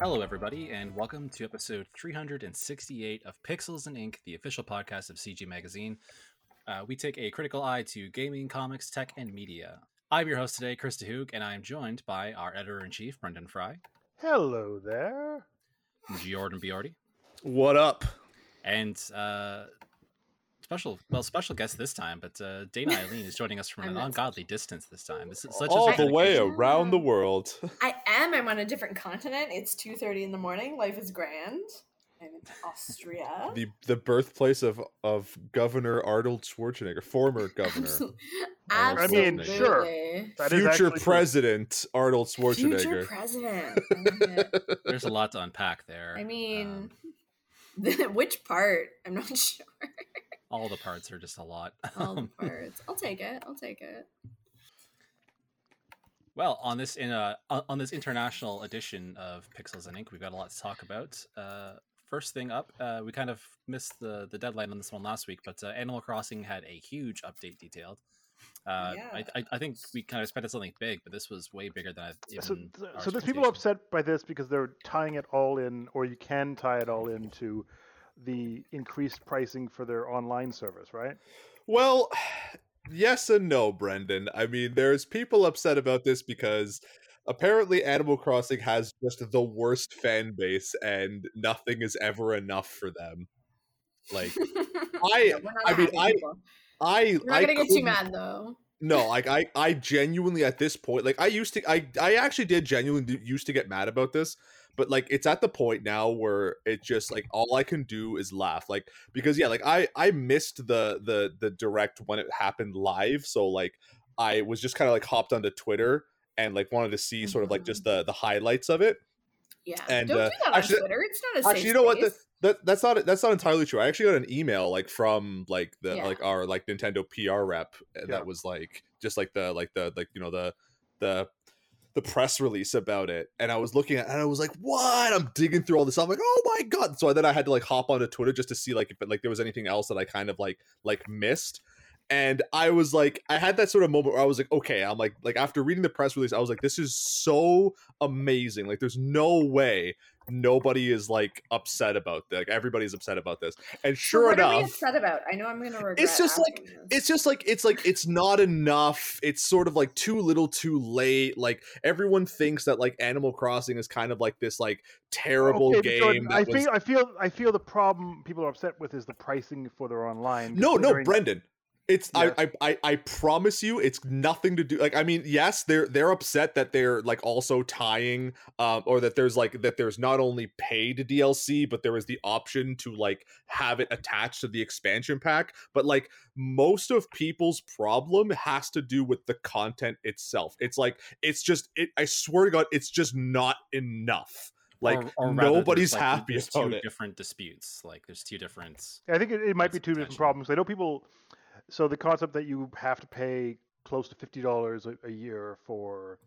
Hello, everybody, and welcome to episode 368 of Pixels and Ink, the official podcast of CG Magazine. We take a critical eye to gaming, comics, tech, and media. I'm your host today, Chris DeHoog, and I'm joined by our editor-in-chief, Brendan Fry. Hello there. Giordan Biardi. What up? And special guest this time, but Dana Eileen is joining us from an ungodly distance this time. It's such all the way around the world. I am. I'm on a different continent. It's 2:30 in the morning. Life is grand. I'm in Austria, the birthplace of Governor Arnold Schwarzenegger, former governor. Absolutely. I mean, sure. Future president true. Arnold Schwarzenegger. Future president. There's a lot to unpack there. I mean, which part? I'm not sure. All the parts are just a lot. All the parts. I'll take it. Well, on this international edition of Pixels and Ink, we've got a lot to talk about. First thing up, we kind of missed the deadline on this one last week, but Animal Crossing had a huge update detailed. Yeah. I think we kind of expected something big, but this was way bigger than I've even... So there's people upset by this because they're tying it all in, or you can tie it all into the increased pricing for their online service, right? Well, yes and no, Brendan. I mean, there's people upset about this because... apparently, Animal Crossing has just the worst fan base, and nothing is ever enough for them. Like, I'm not gonna get too mad though. No, like I genuinely at this point, like I actually did genuinely used to get mad about this, but like it's at the point now where it just like all I can do is laugh, like because yeah, like I missed the direct when it happened live, so like I was just kind of like hopped onto Twitter. And like wanted to see sort of like just the highlights of it. Yeah, and, don't do that on Twitter. It's not a safe space. You know what? That's not entirely true. I actually got an email like from like the like our like Nintendo PR rep that was like just the press release about it. And I was looking at it and I was like, what? I'm digging through all this stuff. I'm like, oh my god! So then I had to like hop onto Twitter just to see like if like there was anything else that I kind of like missed. And I was like, I had that sort of moment where I was like, okay, I'm like after reading the press release, I was like, this is so amazing. Like, there's no way nobody is like upset about this. Like, everybody's upset about this. And sure so what enough, are we upset about? I know I'm gonna regret. It's not enough. It's sort of like too little, too late. Like everyone thinks that like Animal Crossing is kind of like this like terrible game. Jordan, I feel the problem people are upset with is the pricing for their online. No, Brendan. It's yeah. I promise you it's nothing to do like I mean yes they're upset that they're like also tying or that there's like that there's not only paid DLC but there is the option to like have it attached to the expansion pack, but like most of people's problem has to do with the content itself. It's like I swear to God it's just not enough. Like or nobody's like, happy about it. Different disputes. Like there's two different. I think it might be two different problems. I know people. So the concept that you have to pay close to $50 a year for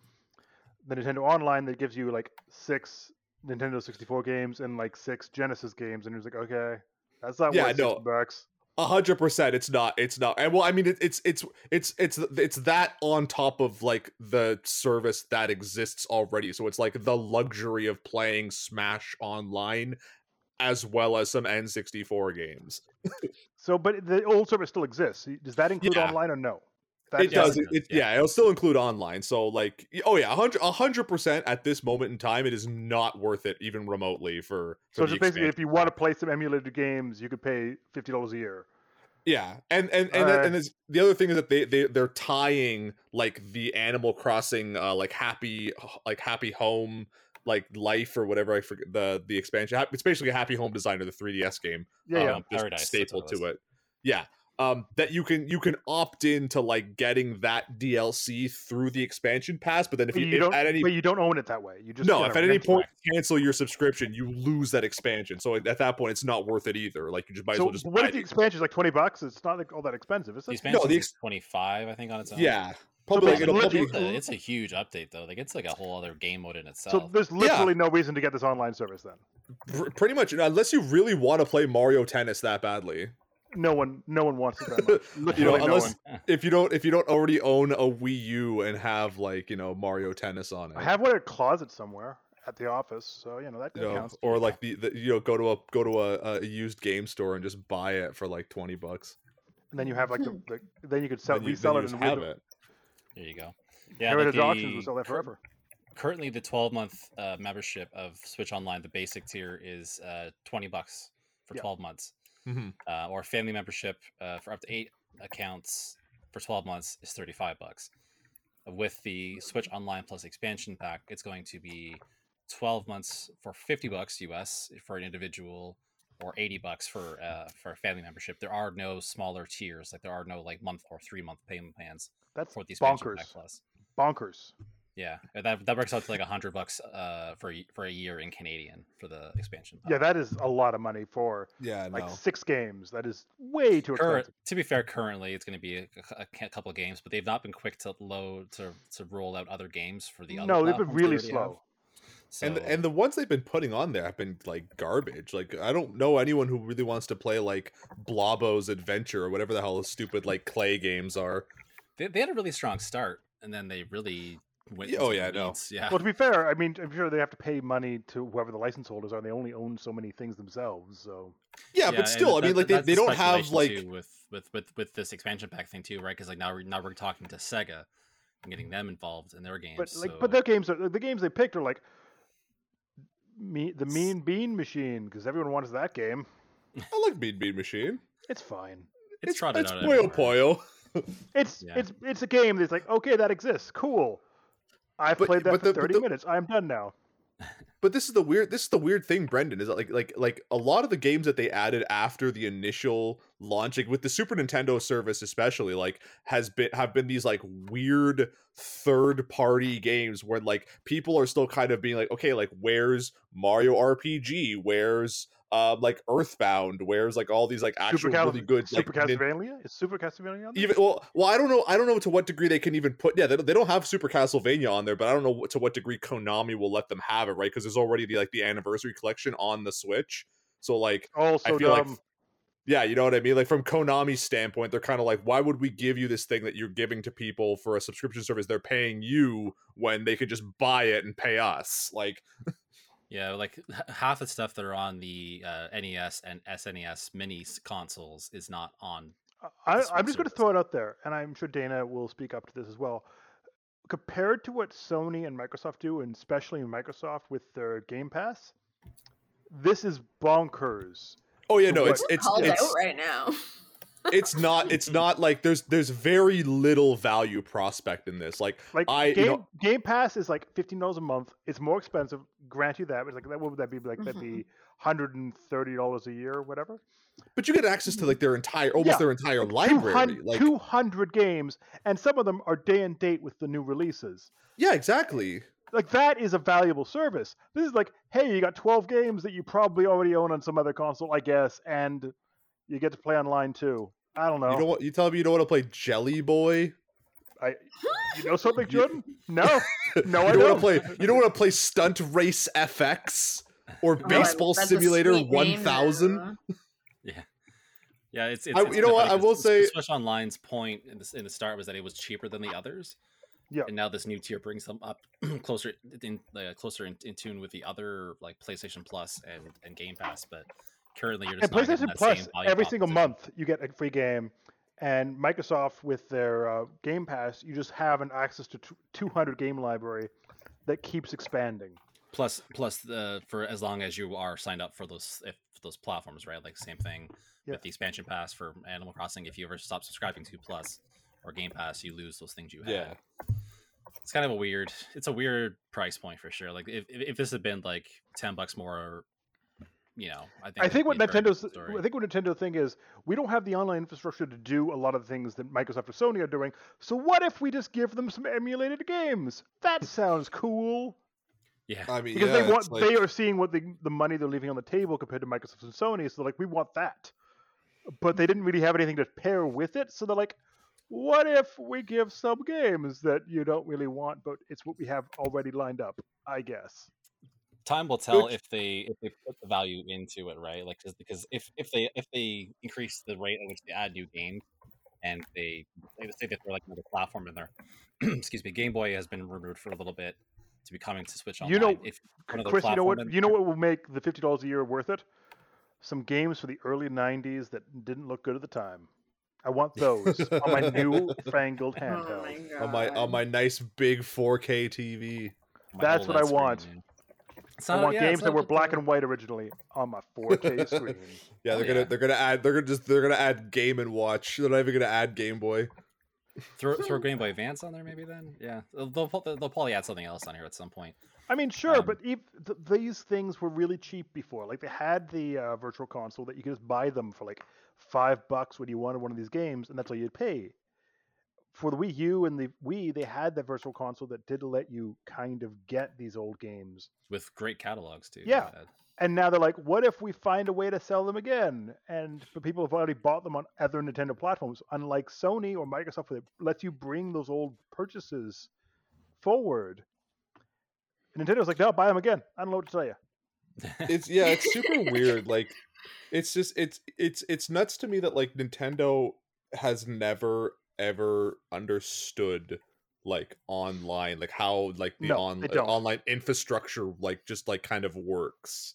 the Nintendo Online that gives you like 6 Nintendo 64 games and like 6 Genesis games, and it's like, okay, that's not worth $6. 100%, it's not. And well, I mean, it's that on top of like the service that exists already. So it's like the luxury of playing Smash Online. As well as some N64 games. So, but the old service still exists. Does that include online or no? It does. It'll still include online. So like, 100% at this moment in time, it is not worth it even remotely for so just basically if you want to play some emulated games, you could pay $50 a year. Yeah, and the other thing is that they're tying like the Animal Crossing Happy Home like Life or whatever, I forget the expansion. It's basically a Happy Home Designer, the 3DS game. Paradise, staple to it. Yeah, that you can opt into like getting that DLC through the expansion pass, but then if you don't own it that way. You just if at any point you cancel your subscription, you lose that expansion. So at that point, it's not worth it either. Like you just might as well just. What if the expansion is like $20? It's not like all that expensive, is it? The expansion is $25, I think, on its own. Yeah. Probably so like it's a huge update though. Like it's like a whole other game mode in itself. So there's literally no reason to get this online service then. Pretty much, unless you really want to play Mario Tennis that badly. No one wants it that much. If you don't already own a Wii U and have like Mario Tennis on it. I have one in a closet somewhere. at the office, so you know that counts. Or like the go to a used game store and just buy it for like $20. And then you have like the then you could resell it and have it. There you go. Yeah, like auctions will sell that forever. Currently, the 12-month membership of Switch Online, the basic tier, is $20 for 12 months, or family membership for up to 8 accounts for 12 months is $35. With the Switch Online Plus expansion pack, it's going to be 12 months for $50 US for an individual, or $80 for a family membership. There are no smaller tiers, like there are no like month or 3 month payment plans. That's for the expansion pack plus. Bonkers. Yeah, that works out to like $100 for a year in Canadian for the expansion pack. Yeah, that is a lot of money for like 6 games. That is way too expensive. To be fair, currently it's going to be a couple of games, but they've not been quick to roll out other games for the other. No, they've been really slow. So, and the ones they've been putting on there have been like garbage. Like I don't know anyone who really wants to play like Blobbo's Adventure or whatever the hell the stupid like clay games are. They had a really strong start, and then they really. Well, to be fair, I mean, I'm sure they have to pay money to whoever the license holders are. They only own so many things themselves, so yeah. But still, I mean, like they don't have like with this expansion pack thing too, right? Because like now we're talking to Sega and getting them involved in their games. But like, but their games are the games they picked are like the Mean Bean Machine, because everyone wants that game. I like Mean Bean Machine. It's fine. It's trotted out. It's Puyo Puyo. It's a game that's like, okay, that exists. Cool. I've played that for 30 minutes. I'm done now. But this is the weird thing, Brendan, is that like a lot of the games that they added after the initial launch, like with the Super Nintendo service especially, like have been these like weird third party games where like people are still kind of being like, okay, like where's Mario RPG? Where's like Earthbound, where's like all these like actual really good Super like, Castlevania? Is Super Castlevania on there? Even well, I don't know to what degree they can even put. Yeah, they don't have Super Castlevania on there, but I don't know to what degree Konami will let them have it, right? Because there's already the anniversary collection on the Switch, so like I feel like, yeah, you know what I mean. Like from Konami's standpoint, they're kind of like, why would we give you this thing that you're giving to people for a subscription service? They're paying you when they could just buy it and pay us, like. Yeah, like half the stuff that are on the NES and SNES mini consoles is not on. I'm just going to throw it out there, and I'm sure Dana will speak up to this as well. Compared to what Sony and Microsoft do, and especially Microsoft with their Game Pass, this is bonkers. Oh yeah, no, it's called out right now. It's not like there's very little value prospect in this. Like Game Pass is like $15 a month. It's more expensive. Grant you that, but like what would that be? Like that'd be $130 a year or whatever. But you get access to like their entire their entire library, like 200 games, and some of them are day and date with the new releases. Yeah, exactly. Like that is a valuable service. This is like, hey, you got 12 games that you probably already own on some other console, I guess, and you get to play online too. I don't know. You tell me you don't want to play Jelly Boy? You know something, Jordan? No, I don't. You don't want to play Stunt Race FX or Baseball Simulator 1000? Yeah. Yeah, it's you know what? I will say Switch Online's point in the start was that it was cheaper than the others. Yeah. And now this new tier brings them up closer in tune with the other like PlayStation Plus and Game Pass, but currently, you're just PlayStation Plus every single month you get a free game, and Microsoft with their Game Pass, you just have an access to 200 game library that keeps expanding. Plus, for as long as you are signed up for those platforms, right? Like same thing with the expansion pass for Animal Crossing. If you ever stop subscribing to Plus or Game Pass, you lose those things you had. Yeah. It's kind of a weird price point for sure. Like if this had been like $10 more. You know, I think what Nintendo thing is, we don't have the online infrastructure to do a lot of things that Microsoft or Sony are doing. So what if we just give them some emulated games? That sounds cool. Yeah, I mean, because they are seeing what the money they're leaving on the table compared to Microsoft and Sony. So they're like, we want that, but they didn't really have anything to pair with it. So they're like, what if we give some games that you don't really want, but it's what we have already lined up, I guess. Time will tell if they put the value into it, right? Like because if they increase the rate at which they add new games, and they say that they're like another platform in there. Excuse me, Game Boy has been rumored for a little bit. to be coming to Switch Online. You know, if Chris, you know what will make the $50 a year worth it? Some games for the early 90s that didn't look good at the time. I want those on my new fangled handheld. Oh my on my nice big 4K TV. That's what I want. I want games that were black and white originally on my 4K screen. Yeah, they're gonna add Game and Watch. They're not even gonna add Game Boy. Throw Game Boy Advance on there, maybe then. Yeah, they'll probably add something else on here at some point. I mean, sure, but these things were really cheap before. Like they had the virtual console that you could just buy them for like $5 when you wanted one of these games, and that's all you'd pay. For the Wii U and the Wii, they had that virtual console that did let you kind of get these old games with great catalogs too. Yeah, and now they're like, what if we find a way to sell them again? And but people have already bought them on other Nintendo platforms, unlike Sony or Microsoft, that lets you bring those old purchases forward. And Nintendo's like, no, buy them again. I don't know what to tell you. It's super weird. Like, it's just it's nuts to me that like Nintendo has never ever understood like online, like how like the online infrastructure like just like kind of works.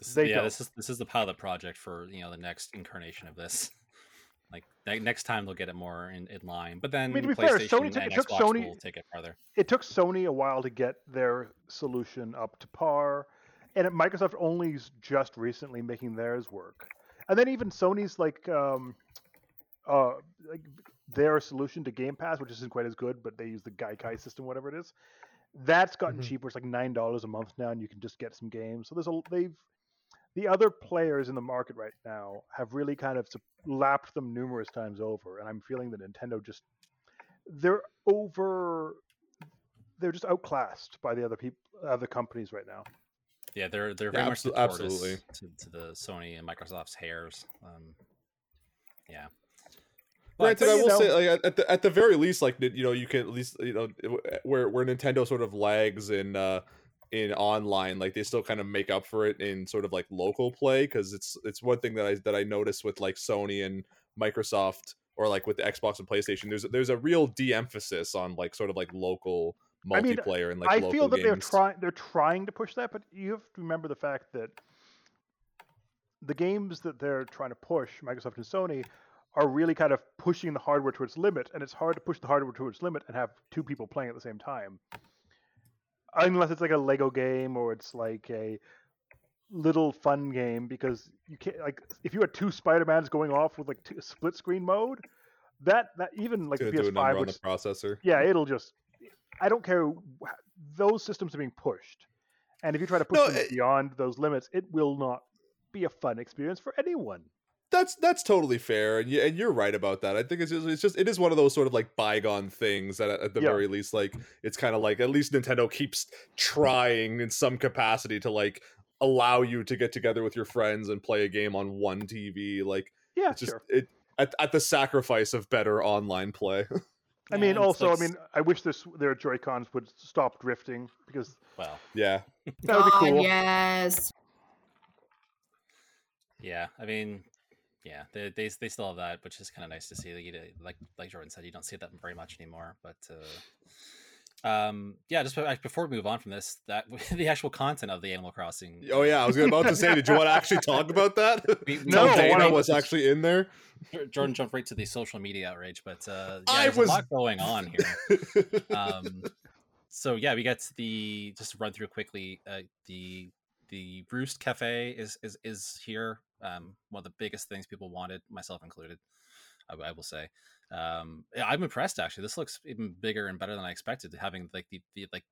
This is the pilot project for, you know, the next incarnation of this. Like next time they'll get it more in line. But then, I mean, to be fair, Xbox will take it farther. It took Sony a while to get their solution up to par, and Microsoft only is just recently making theirs work. And then even Sony's like their solution to Game Pass, which isn't quite as good, but they use the Gaikai system, whatever it is. That's gotten cheaper. It's like $9 a month now, and you can just get some games. So the other players in the market right now have really kind of lapped them numerous times over, and I'm feeling that Nintendo just they're just outclassed by the other companies right now. Yeah, they're very much absolutely to the Sony and Microsoft's hairs. Yeah. Right, but I will say, like, at the very least, like, you know, you can at least, you know, where Nintendo sort of lags in online, like they still kind of make up for it in sort of like local play, because it's one thing that I noticed with like Sony and Microsoft, or like with the Xbox and PlayStation, there's a real de-emphasis on like sort of like local multiplayer. I mean, and like I local feel that games. they're trying to push that, but you have to remember the fact that the games that they're trying to push, Microsoft and Sony, are really kind of pushing the hardware to its limit, and it's hard to push the hardware to its limit and have two people playing at the same time. Unless it's like a Lego game or it's like a little fun game, because you can't, like, if you had two Spider-Mans going off with like split screen mode, that even like PS5 on the processor. Yeah, it'll just, I don't care. Those systems are being pushed, and if you try to push them beyond those limits, it will not be a fun experience for anyone. That's totally fair, and you're right about that. I think it is one of those sort of like bygone things that at the very least, like, it's kind of like at least Nintendo keeps trying in some capacity to like allow you to get together with your friends and play a game on one TV, like, at the sacrifice of better online play. I mean, I wish their Joy-Cons would stop drifting, because that would be cool. Oh, yes. Yeah, I mean, yeah, they still have that, which is kind of nice to see. Like Jordan said, you don't see that very much anymore. But just before we move on from this, that the actual content of the Animal Crossing. Oh yeah, I was about to say, did you want to actually talk about that? No, Dana was actually in there. Jordan jumped right to the social media outrage, but there's a lot going on here. So yeah, we got just to run through quickly. The Roost Cafe is here. One of the biggest things people wanted, myself included, I will say. I'm impressed, actually. This looks even bigger and better than I expected. Having like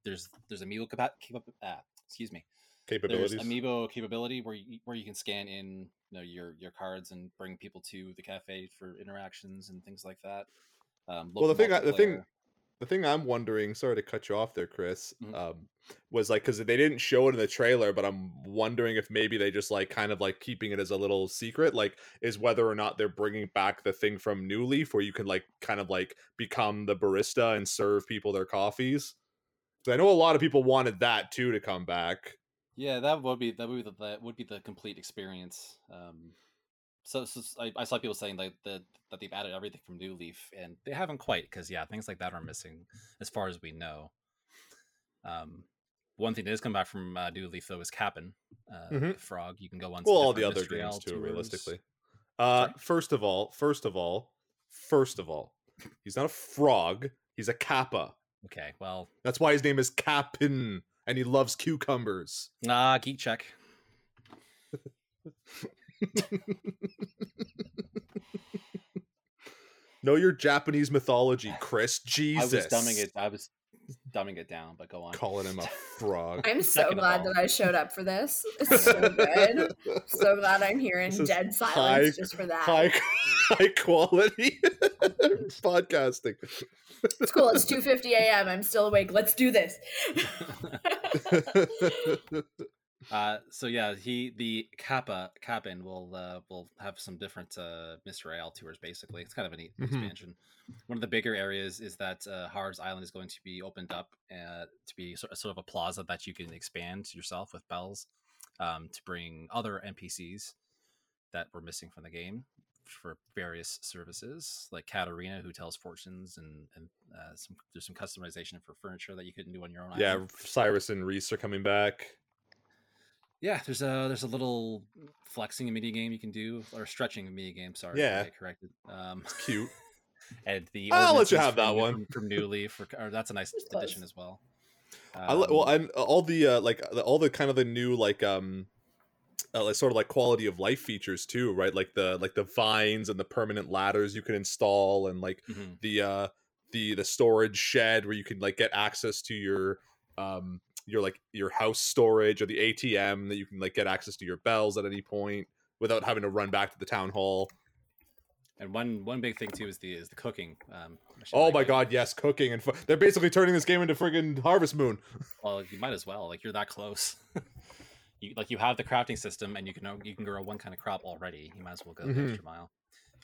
there's amiibo capabilities. There's amiibo capability where you can scan in, you know, your cards and bring people to the cafe for interactions and things like that. Well, the thing I'm wondering, sorry to cut you off there, Chris, was like, because they didn't show it in the trailer, but I'm wondering if maybe they just like kind of like keeping it as a little secret, like, is whether or not they're bringing back the thing from New Leaf where you can like kind of like become the barista and serve people their coffees. Because I know a lot of people wanted that too to come back. Yeah, that would be the complete experience. So I saw people saying like that they've added everything from New Leaf, and they haven't quite, because things like that are missing as far as we know. One thing that has come back from New Leaf though is Cap'n, the frog. You can go on. Well, all the other games too, realistically. First of all, he's not a frog. He's a kappa. Okay, well, that's why his name is Cap'n, and he loves cucumbers. Ah, geek check. Know your Japanese mythology, Chris. Jesus. I was dumbing it down, but go on. Calling him a frog. I'm so glad that I showed up for this. It's so good. So glad I'm here in dead silence just for that. High quality podcasting. It's cool. It's 2:50 a.m. I'm still awake. Let's do this. The Cap'n will have some different Mr. Ale tours. Basically, it's kind of a neat expansion. One of the bigger areas is that Harv's Island is going to be opened up to be sort of a plaza that you can expand yourself with bells to bring other NPCs that were missing from the game for various services, like Katarina, who tells fortunes, and there's some customization for furniture that you couldn't do on your own. Yeah, island. Cyrus and Reese are coming back. Yeah, there's a little flexing mini game you can do, or stretching mini game. Sorry, yeah, I corrected. It's cute. And the I'll let you have that one from New Leaf, or that's a nice addition as well. All the new quality of life features too, right? Like the vines and the permanent ladders you can install, and the storage shed where you can get access to your house storage, or the ATM that you can get access to your bells at any point without having to run back to the town hall. And one big thing too is the cooking. God, yes, cooking and they're basically turning this game into friggin' Harvest Moon. Well, you might as well. You're that close. You have the crafting system, and you can grow one kind of crop already. You might as well go the extra mile.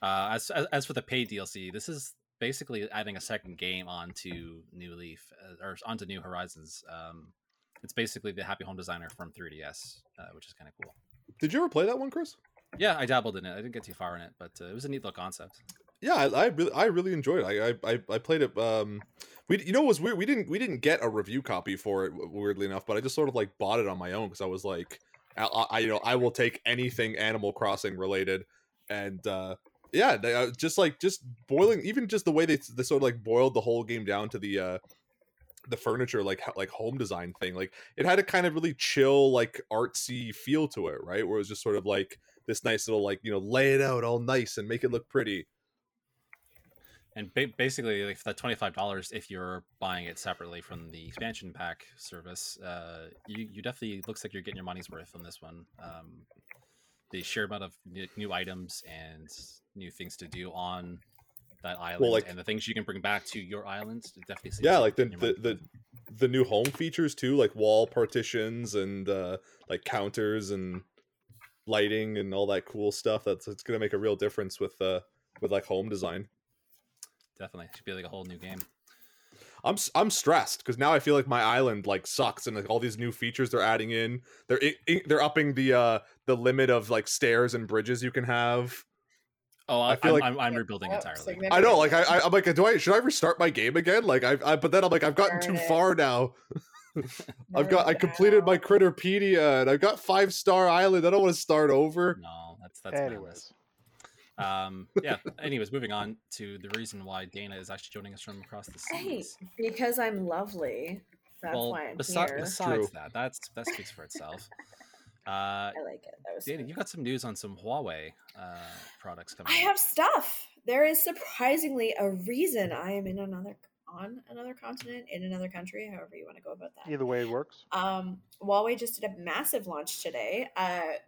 As for the paid DLC, this is basically adding a second game onto New Leaf or onto New Horizons. It's basically the Happy Home Designer from 3DS, which is kind of cool. Did you ever play that one, Chris? Yeah, I dabbled in it. I didn't get too far in it, but it was a neat little concept. Yeah, I really enjoyed it. I played it. It was weird. We didn't get a review copy for it, weirdly enough. But I just sort of bought it on my own because I was like, I will take anything Animal Crossing related, and the way they sort of boiled the whole game down to the furniture like home design thing, it had a kind of really chill artsy feel to it, right, where it was just sort of this nice little lay it out all nice and make it look pretty. And basically that $25, if you're buying it separately from the expansion pack service, you definitely looks like you're getting your money's worth on this one. The sheer amount of new items and new things to do on that island, and the things you can bring back to your island, it definitely seems the new home features too, wall partitions and counters and lighting and all that cool stuff. It's gonna make a real difference with home design. Definitely should be a whole new game. I'm stressed because now I feel my island sucks, and all these new features they're adding in, they're upping the limit of stairs and bridges you can have. Oh, I'm rebuilding entirely. I know, I'm should I restart my game again? But then I'm I've gotten too far now. I completed my Critterpedia, and I've got 5-star island. I don't want to start over. No, that's anyways. Anyways, moving on to the reason why Dana is actually joining us from across the seas. Hey, because I'm lovely. That's why I'm here. Besides that speaks for itself. I like it. That was Dana, funny. You got some news on some Huawei products coming. I have stuff. There is surprisingly a reason I am in another continent, in another country, however you want to go about that. Either way it works. Huawei just did a massive launch today.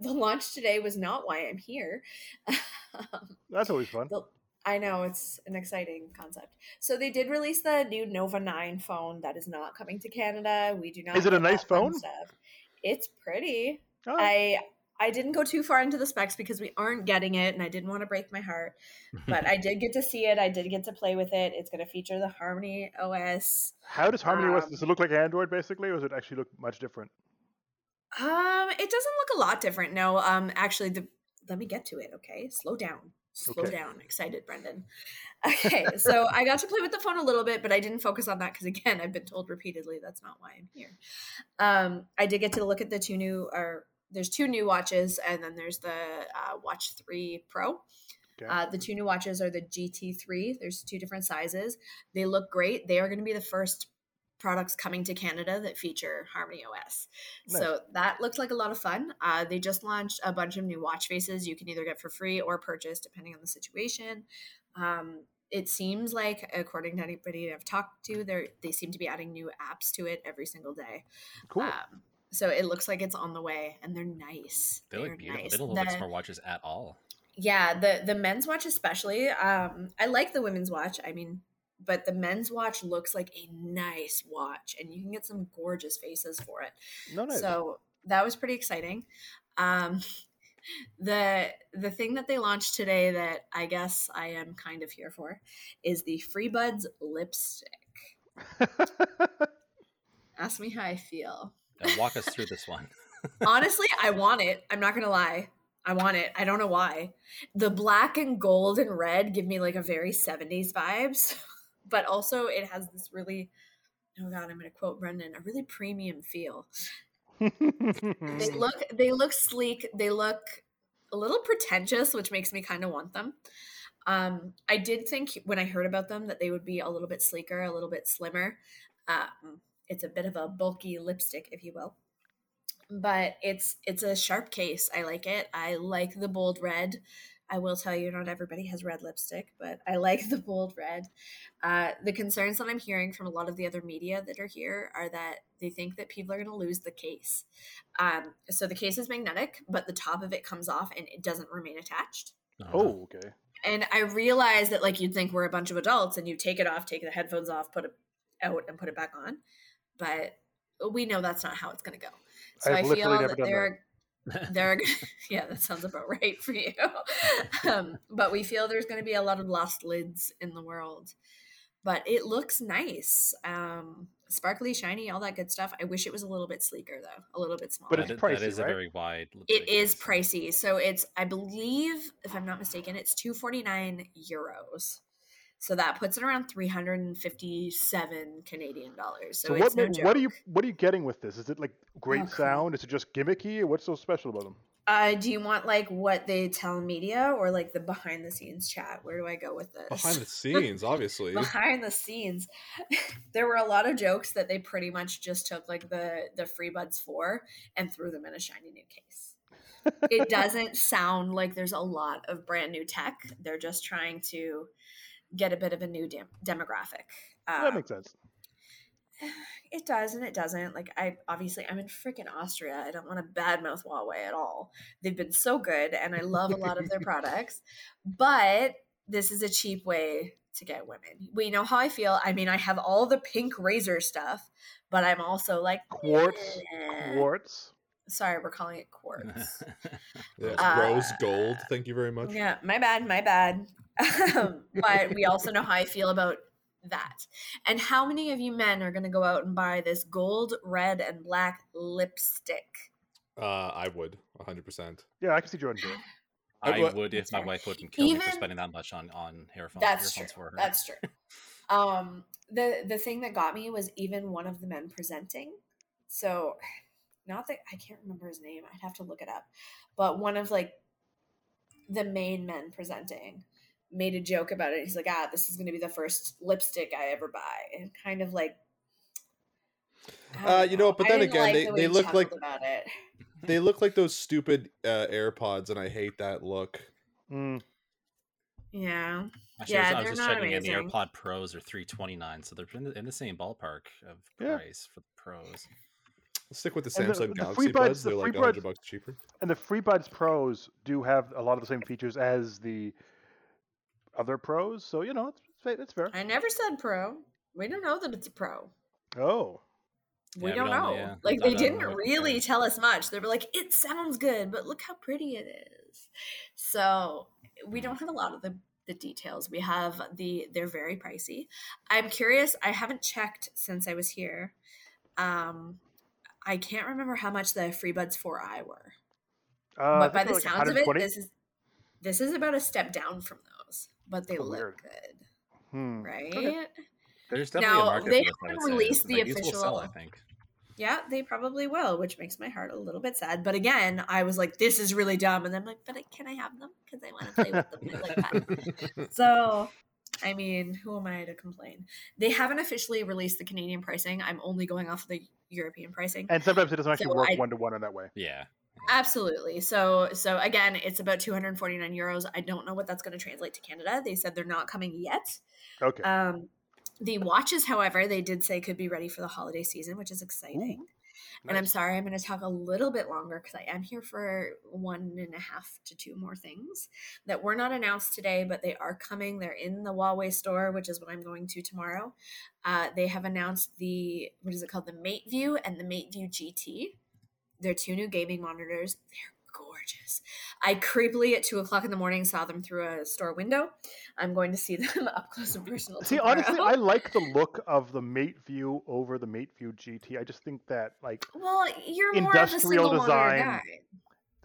The launch today was not why I'm here. That's always fun. I know, it's an exciting concept. So they did release the new Nova 9 phone that is not coming to Canada. We do not. Is it a nice phone? It's pretty. Oh. I didn't go too far into the specs because we aren't getting it, and I didn't want to break my heart. But I did get to see it. I did get to play with it. It's going to feature the Harmony OS. How does Harmony OS? Does it look like Android, basically, or does it actually look much different? It doesn't look a lot different. No, actually, let me get to it. Okay, slow down. Slow down. Excited, Brendan. Okay, so I got to play with the phone a little bit, but I didn't focus on that because, again, I've been told repeatedly that's not why I'm here. I did get to look at the there's two new watches, and then there's the Watch 3 Pro. Okay. The two new watches are the GT3. There's two different sizes. They look great. They are going to be the first products coming to Canada that feature Harmony OS. Nice. So that looked like a lot of fun. They just launched a bunch of new watch faces you can either get for free or purchase depending on the situation. It seems like, according to anybody I've talked to, they seem to be adding new apps to it every single day. Cool. So it looks like it's on the way, and they're nice. They look beautiful. Nice. They don't look like smart watches at all. Yeah, the men's watch especially. I like the women's watch. I mean, but the men's watch looks like a nice watch, and you can get some gorgeous faces for it. No. So that was pretty exciting. The thing that they launched today that I guess I am kind of here for is the FreeBuds lipstick. Ask me how I feel. Now walk us through this one. Honestly, I want it. I'm not going to lie. I want it. I don't know why. The black and gold and red give me like a very 70s vibes. But also it has this really, oh God, I'm going to quote Brendan, a really premium feel. They look sleek. They look a little pretentious, which makes me kind of want them. I did think when I heard about them that they would be a little bit sleeker, a little bit slimmer. It's a bit of a bulky lipstick, if you will. But it's a sharp case. I like it. I like the bold red. I will tell you, not everybody has red lipstick, but I like the bold red. The concerns that I'm hearing from a lot of the other media that are here are that they think that people are going to lose the case. So the case is magnetic, but the top of it comes off and it doesn't remain attached. Oh, okay. And I realize that, like, you'd think we're a bunch of adults and you take it off, take the headphones off, put it out and put it back on. But we know that's not how it's going to go. So I feel that there are yeah, that sounds about right for you. But we feel there's going to be a lot of lost lids in the world. But it looks nice. Sparkly, shiny, all that good stuff. I wish it was a little bit sleeker, though. A little bit smaller. But it's pricey, that is right? A very wide lipstick. It is pricey. So it's, I believe, if I'm not mistaken, it's €249. So that puts it around 357 Canadian dollars. So it's no joke. What are you getting with this? Is it like great sound? Is it just gimmicky? What's so special about them? Do you want like what they tell media or like the behind the scenes chat? Where do I go with this? Behind the scenes, obviously. Behind the scenes. There were a lot of jokes that they pretty much just took like the FreeBuds 4 and threw them in a shiny new case. It doesn't sound like there's a lot of brand new tech. They're just trying to get a bit of a new demographic. That makes sense. It does and it doesn't. Like, I'm in freaking Austria. I don't want to badmouth Huawei at all. They've been so good and I love a lot of their products. But this is a cheap way to get women. We know how I feel. I mean, I have all the pink Razer stuff, but I'm also like... Quartz. Eh. Quartz. Sorry, we're calling it quartz. Yes, rose gold. Thank you very much. Yeah, my bad. But we also know how I feel about that. And how many of you men are going to go out and buy this gold, red, and black lipstick? I would, 100%. Yeah, I can see Jordan do it. I would if my wife wouldn't kill me for spending that much on hairphones. That's true. For her. That's true. The thing that got me was even one of the men presenting. So... Not that I can't remember his name. I'd have to look it up. But one of like the main men presenting made a joke about it. He's like, this is going to be the first lipstick I ever buy. And kind of like, but then again, they look like about it. They look like those stupid AirPods, and I hate that look. Mm. Yeah. Actually, yeah, I was just checking in. The AirPod Pros are $329, so they're in the same ballpark of price for the Pros. Let's stick with the Samsung Galaxy Buds. They're like $100 cheaper. And the FreeBuds Pros do have a lot of the same features as the other Pros. So, it's fair. I never said Pro. We don't know that it's a Pro. Oh. We don't know. Yeah. Like, they didn't really tell us much. They were like, it sounds good, but look how pretty it is. So, we don't have a lot of the details. We have they're very pricey. I'm curious. I haven't checked since I was here. I can't remember how much the FreeBuds 4i were. But by the sounds of it, this is This is about a step down from those, but they look good. Right? Okay. There's definitely a market. They haven't released the official. Sell, I think. Yeah, they probably will, which makes my heart a little bit sad. But again, I was like, "This is really dumb," and then I'm like, "But can I have them? Because I want to play with them." Like that. So, I mean, who am I to complain? They haven't officially released the Canadian pricing. I'm only going off of the European pricing, and sometimes it doesn't actually work one to one in that way. Yeah. Absolutely. So again, it's about 249 euros. I don't know what that's going to translate to Canada. They said they're not coming yet. Okay. The watches, however, they did say could be ready for the holiday season, which is exciting. Ooh, nice. And I'm sorry, I'm going to talk a little bit longer because I am here for 1.5 to 2 more things that were not announced today, but they are coming. They're in the Huawei store, which is what I'm going to tomorrow. They have announced the MateView and the MateView GT. They're two new gaming monitors. They're gorgeous. I creepily at 2:00 in the morning saw them through a store window. I'm going to see them up close and personal. See, tomorrow. Honestly, I like the look of the MateView over the MateView GT. I just think that you're more of a single design monitor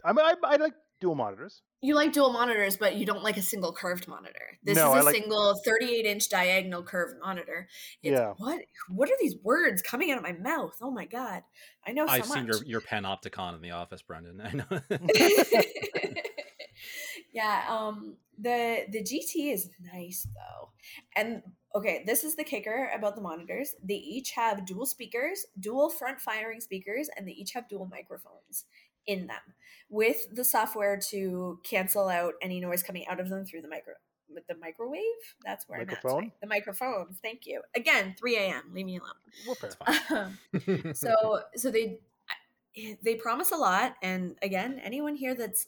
guy. I like dual monitors. You like dual monitors, but you don't like a single curved monitor. This is a single 38-inch diagonal curved monitor. What are these words coming out of my mouth? Oh, my God. I know so much. I've seen your panopticon in the office, Brendan. I know. Yeah. The GT is nice, though. And, okay, this is the kicker about the monitors. They each have dual speakers, dual front-firing speakers, and they each have dual microphones in them with the software to cancel out any noise coming out of them through the microwave. That's where microphone? I'm at. The microphone. Thank you. Again, 3 a.m. Leave me alone. That's fine. So they promise a lot. And again, anyone here that's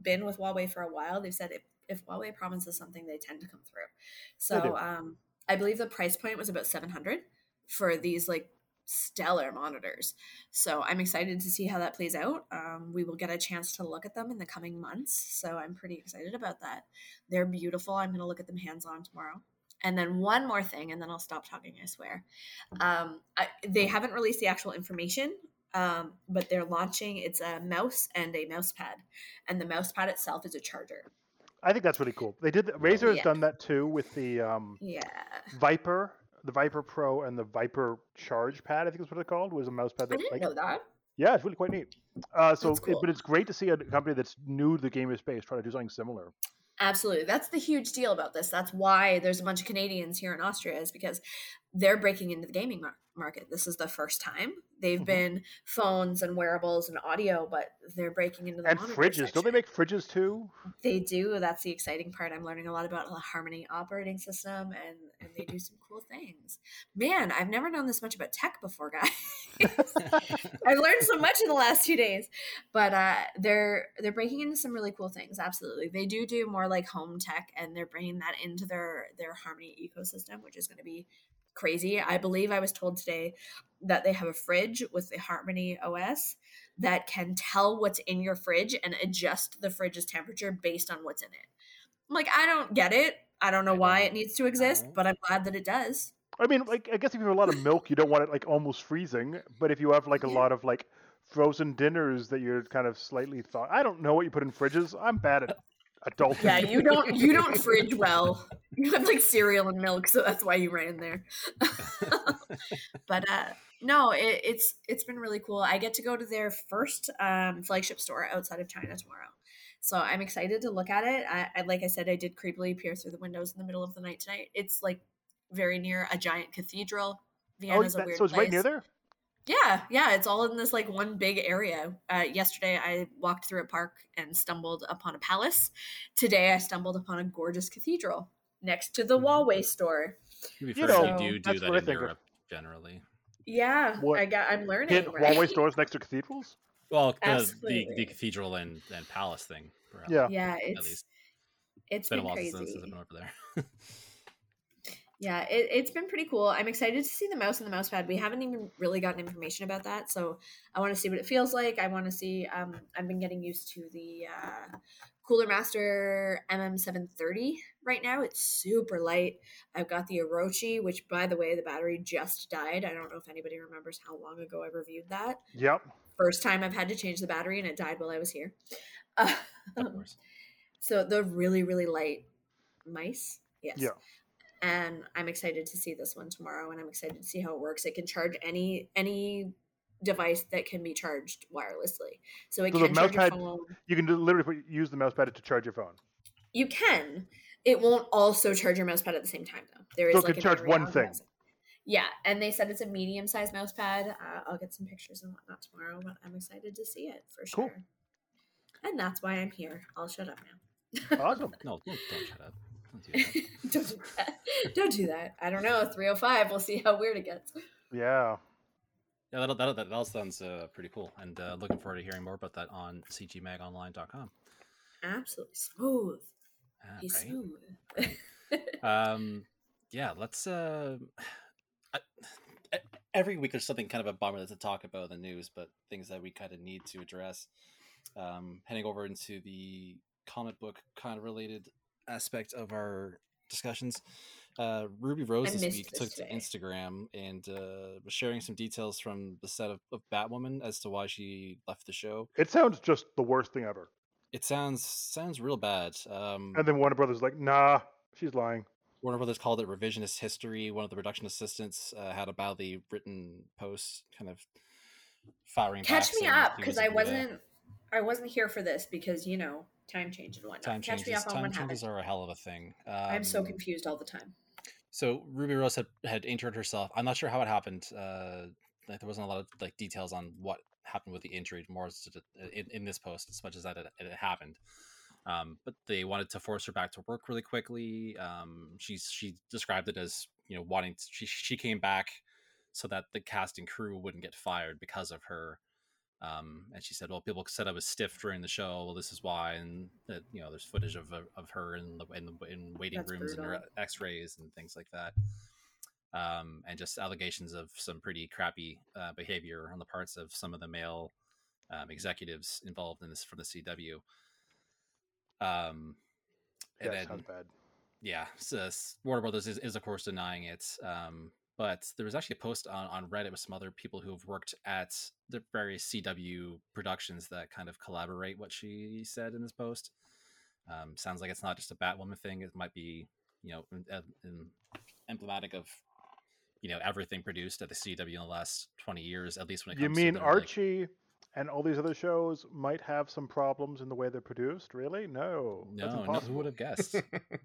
been with Huawei for a while, they've said if Huawei promises something, they tend to come through. So I believe the price point was about $700 for these stellar monitors. So I'm excited to see how that plays out. We will get a chance to look at them in the coming months. So I'm pretty excited about that. They're beautiful. I'm going to look at them hands-on tomorrow. And then one more thing, and then I'll stop talking, I swear. They haven't released the actual information, but they're launching. It's a mouse and a mouse pad. And the mouse pad itself is a charger. I think that's really cool. They did. Razer has done that too with the Viper. The Viper Pro and the Viper Charge Pad, I think is what it's called, was a mouse pad. I didn't know that. Yeah, it's really quite neat. But it's great to see a company that's new to the gamer space trying to do something similar. Absolutely. That's the huge deal about this. That's why there's a bunch of Canadians here in Austria, is because they're breaking into the gaming market. This is the first time. They've been phones and wearables and audio, but they're breaking into the monitor fridges. Section. Don't they make fridges too? They do. That's the exciting part. I'm learning a lot about the Harmony operating system, and they do some cool things. Man, I've never known this much about tech before, guys. I've learned so much in the last 2 days. But they're breaking into some really cool things. Absolutely, they do more like home tech, and they're bringing that into their Harmony ecosystem, which is going to be crazy. I believe I was told today that they have a fridge with the Harmony OS that can tell what's in your fridge and adjust the fridge's temperature based on what's in it. I'm like, I don't get it. I don't know why it needs to exist, but I'm glad that it does. I mean, I guess if you have a lot of milk, you don't want it almost freezing. But if you have a lot of frozen dinners that you're kind of slightly thawed, I don't know what you put in fridges. I'm bad at adult. Yeah, you don't fridge well. You have cereal and milk, so that's why you ran in there. But no, it's been really cool. I get to go to their first flagship store outside of China tomorrow, so I'm excited to look at it. I like I said, I did creepily peer through the windows in the middle of the night tonight. It's very near a giant cathedral. Vienna's a weird place. So it's right near there. Yeah, it's all in this one big area. Yesterday, I walked through a park and stumbled upon a palace. Today, I stumbled upon a gorgeous cathedral next to the Huawei store. You do that in Europe generally. Yeah, I'm learning. Huawei stores next to cathedrals? Well, the cathedral and palace thing. Perhaps. Yeah, it's been a while since I've been over there. Yeah, it's been pretty cool. I'm excited to see the mouse and the mousepad. We haven't even really gotten information about that, so I want to see what it feels like. I want to see. I've been getting used to the Cooler Master MM730 right now. It's super light. I've got the Orochi, which, by the way, the battery just died. I don't know if anybody remembers how long ago I reviewed that. Yep. First time I've had to change the battery, and it died while I was here. Of course. So they're really, really light mice. Yes. Yeah. And I'm excited to see this one tomorrow, and I'm excited to see how it works. It can charge any device that can be charged wirelessly. So it can charge your phone. You can literally use the mouse pad to charge your phone. You can. It won't also charge your mouse pad at the same time, though. There is so it can charge one thing. Yeah, and they said it's a medium-sized mouse pad. I'll get some pictures and whatnot tomorrow, but I'm excited to see it for sure. Cool. And that's why I'm here. I'll shut up now. Awesome. No, don't shut up. Don't do that. I don't know. 305. We'll see how weird it gets. Yeah. That all sounds pretty cool, and looking forward to hearing more about that on cgmagonline.com. Absolutely smooth. He's right. Smooth. Yeah. Let's. Every week there's something kind of a bummer to talk about in the news, but things that we kind of need to address. Heading over into the comic book kind of related aspect of our discussions, Ruby Rose this week took to Instagram and was sharing some details from the set of Batwoman as to why she left the show. It sounds just the worst thing ever. It sounds real bad. And then Warner Brothers like, nah, she's lying. Warner Brothers called it revisionist history. One of the production assistants had a badly written post, kind of firing. Catch me up, because I wasn't here for this, because you know. Time change and whatnot. Time changes are a hell of a thing. I'm so confused all the time. So Ruby Rose had injured herself. I'm not sure how it happened. There wasn't a lot of details on what happened with the injury, more in this post, as much as that it happened. But they wanted to force her back to work really quickly. She described it as wanting. She came back so that the cast and crew wouldn't get fired because of her. And she said, well, people said I was stiff during the show. Well, this is why. And that, there's footage of her in waiting That's rooms brutal. And her x-rays and things like that. And just allegations of some pretty crappy behavior on the parts of some of the male executives involved in this from the CW. And that sounds bad. Yeah. So Warner Brothers is of course denying it. But there was actually a post on Reddit with some other people who have worked at the various CW productions that kind of collaborate what she said in this post. Sounds like it's not just a Batwoman thing. It might be, emblematic of, everything produced at the CW in the last 20 years, at least when it comes to... You mean Archie and all these other shows might have some problems in the way they're produced? Really? No, who would have guessed?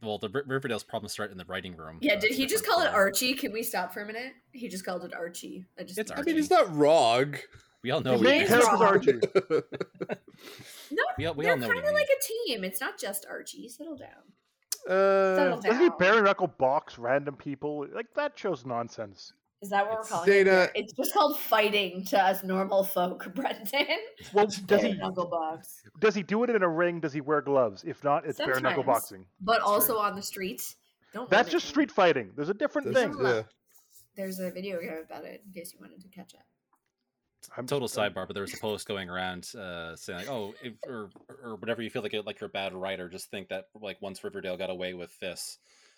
Well, the Riverdale's problems start in the writing room. Yeah, did he just call it Archie? Can we stop for a minute? He just called it Archie. I mean, he's not wrong. We all know. His name is Archie. No, they're kind of like a team. It's not just Archie. Settle down. Doesn't he bare knuckle box random people? Like, that show's nonsense. Is that what we're calling it? It's just called fighting to us normal folk, Brendan. Well, does he knuckle box? Does he do it in a ring? Does he wear gloves? If not, it's bare knuckle boxing. But that's also true. On the streets. That's just street fighting. There's a different thing. Yeah. There's a video game about it in case you wanted to catch up. Total sidebar, but there was a post going around saying like, "Oh, or whatever you feel like you're a bad writer, just think that like once Riverdale got away with this."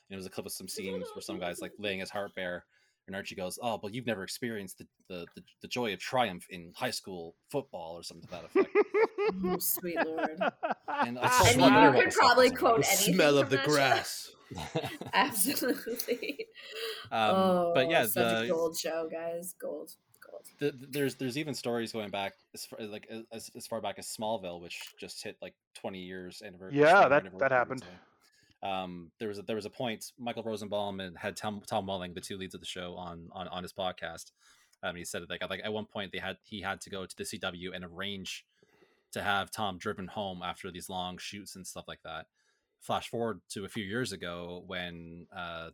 And it was a clip of some scenes where some guy's like laying his heart bare. And Archie goes, "Oh, but you've never experienced the joy of triumph in high school football," or something to that effect. Oh, sweet Lord. And I mean, you could probably quote anything. The smell of the grass. Absolutely. But yeah, such a gold show, guys. Gold. There's even stories going back as far back as Smallville, which just hit 20 years anniversary. Yeah, that happened. There was a point Michael Rosenbaum and had Tom Welling, the two leads of the show, on his podcast. He said like at one point he had to go to the CW and arrange to have Tom driven home after these long shoots and stuff like that. Flash forward to a few years ago when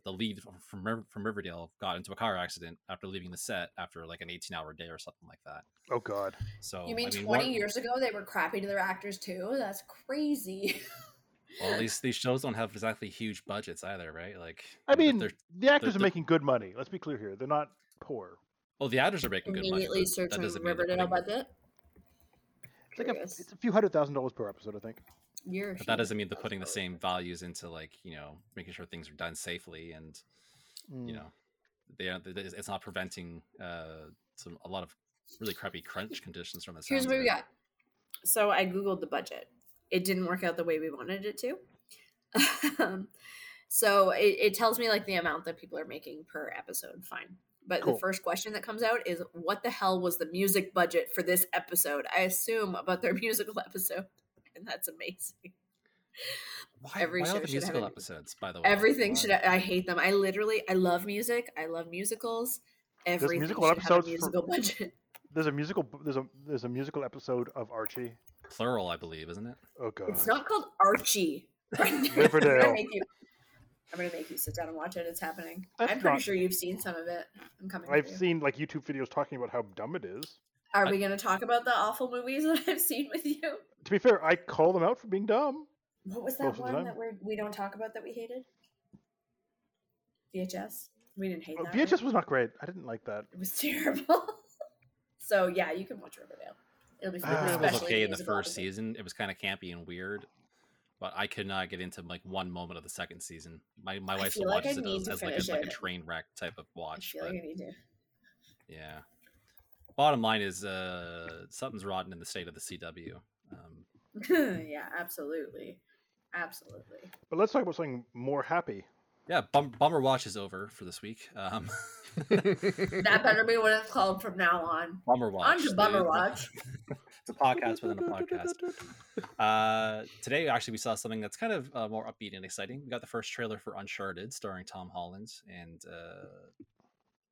the lead from Riverdale got into a car accident after leaving the set after an 18-hour day or something like that. Oh God! So you mean 20 years ago they were crappy to their actors too? That's crazy. Well, these shows don't have exactly huge budgets either, right? The actors are making good money. Let's be clear here; they're not poor. Well, the actors are making good money. Immediately search on Riverdale budget. It's it's a few $100,000 per episode, I think. But that doesn't mean they're putting the same values into making sure things are done safely, and it's not preventing a lot of really crappy crunch conditions from this. Here's what we got. So I googled the budget. it didn't work out the way we wanted it to. So it tells me like the amount that people are making per episode. Fine. But cool. The first question that comes out is, what the hell was the music budget for this episode? I assume about their musical episode. And that's amazing. Why show all the musical episodes, by the way? Everything should. I hate them. I love music. I love musicals. Everything musical should have a musical budget. There's a musical episode of Archie. Plural, I believe, isn't it? Oh god. It's not called Archie. Riverdale. I'm gonna make you sit down and watch it. It's happening. I'm pretty sure you've seen some of it. I've seen like YouTube videos talking about how dumb it is. Are we gonna talk about the awful movies that I've seen with you? To be fair, I call them out for being dumb. What was that one that we don't talk about that we hated? VHS. We didn't hate that. VHS was not great. I didn't like that. It was terrible. So yeah, you can watch Riverdale. It'll be fun. It was okay in the first season. It was kind of campy and weird, but I could not get into like one moment of the second season. My wife still watches it as like a train wreck type of watch. I feel like I need to. Yeah. Bottom line is something's rotten in the state of the CW. Yeah, absolutely. Absolutely. But let's talk about something more happy. Yeah, Bummer Watch is over for this week. That better be what it's called from now on. Bummer Watch. On to Bummer Watch. It's a podcast within a podcast. Today, actually, we saw something that's kind of more upbeat and exciting. We got the first trailer for Uncharted, starring Tom Holland and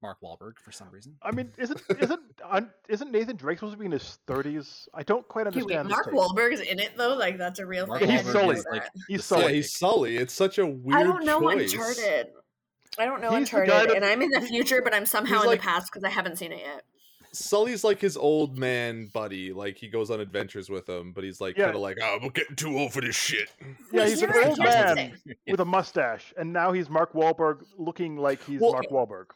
Mark Wahlberg for some reason. I mean, isn't Nathan Drake supposed to be in his 30s? I don't quite understand. Mark Wahlberg's in it though, like that's a real thing. He's Sully. He's Sully. It's such a weird. I don't know choice. Uncharted. I don't know he's Uncharted, and I'm in the future, but I'm somehow in the past because I haven't seen it yet. Sully's like his old man buddy, like he goes on adventures with him, but he's like kind of like, oh, I'm getting too old for this shit. Yeah, he's an old man with a mustache, and now he's Mark Wahlberg, looking like he's Mark Wahlberg.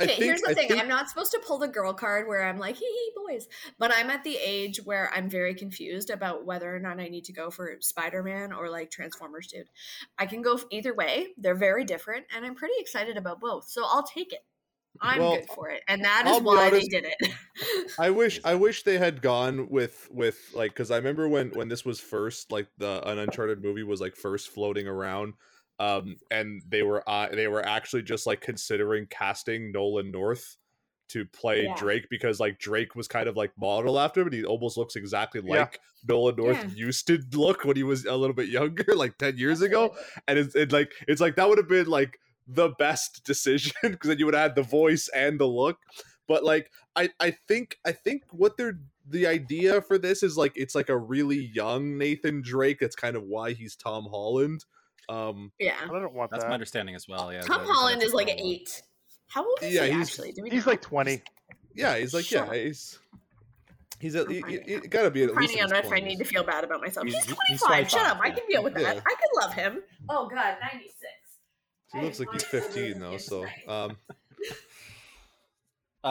Here's the thing, I'm not supposed to pull the girl card where I'm like, hee hee, boys. But I'm at the age where I'm very confused about whether or not I need to go for Spider-Man or like Transformers, dude. I can go either way. They're very different. And I'm pretty excited about both. So I'll take it. I'm good for it. And that is why they did it. I wish they had gone with like, because I remember when this was first, like an Uncharted movie was like first floating around. And they were actually just like considering casting Nolan North to play Drake, because like Drake was kind of like modeled after him, and he almost looks exactly like Nolan North used to look when he was a little bit younger, like 10 years ago. And it's like that would have been like the best decision, because then you would have had the voice and the look. But like I think what they're the idea for this is like it's like a really young Nathan Drake. That's kind of why he's Tom Holland. I don't want that's that. My understanding as well. Yeah, Tom Holland is like 8. How old is he actually? He's like 20. Yeah, he's like he's gotta be. I'm finding out if I need to feel bad about myself. He's 25. Shut up! I can deal with that. I could love him. Oh god, 96. He looks like he's 15 though. So, but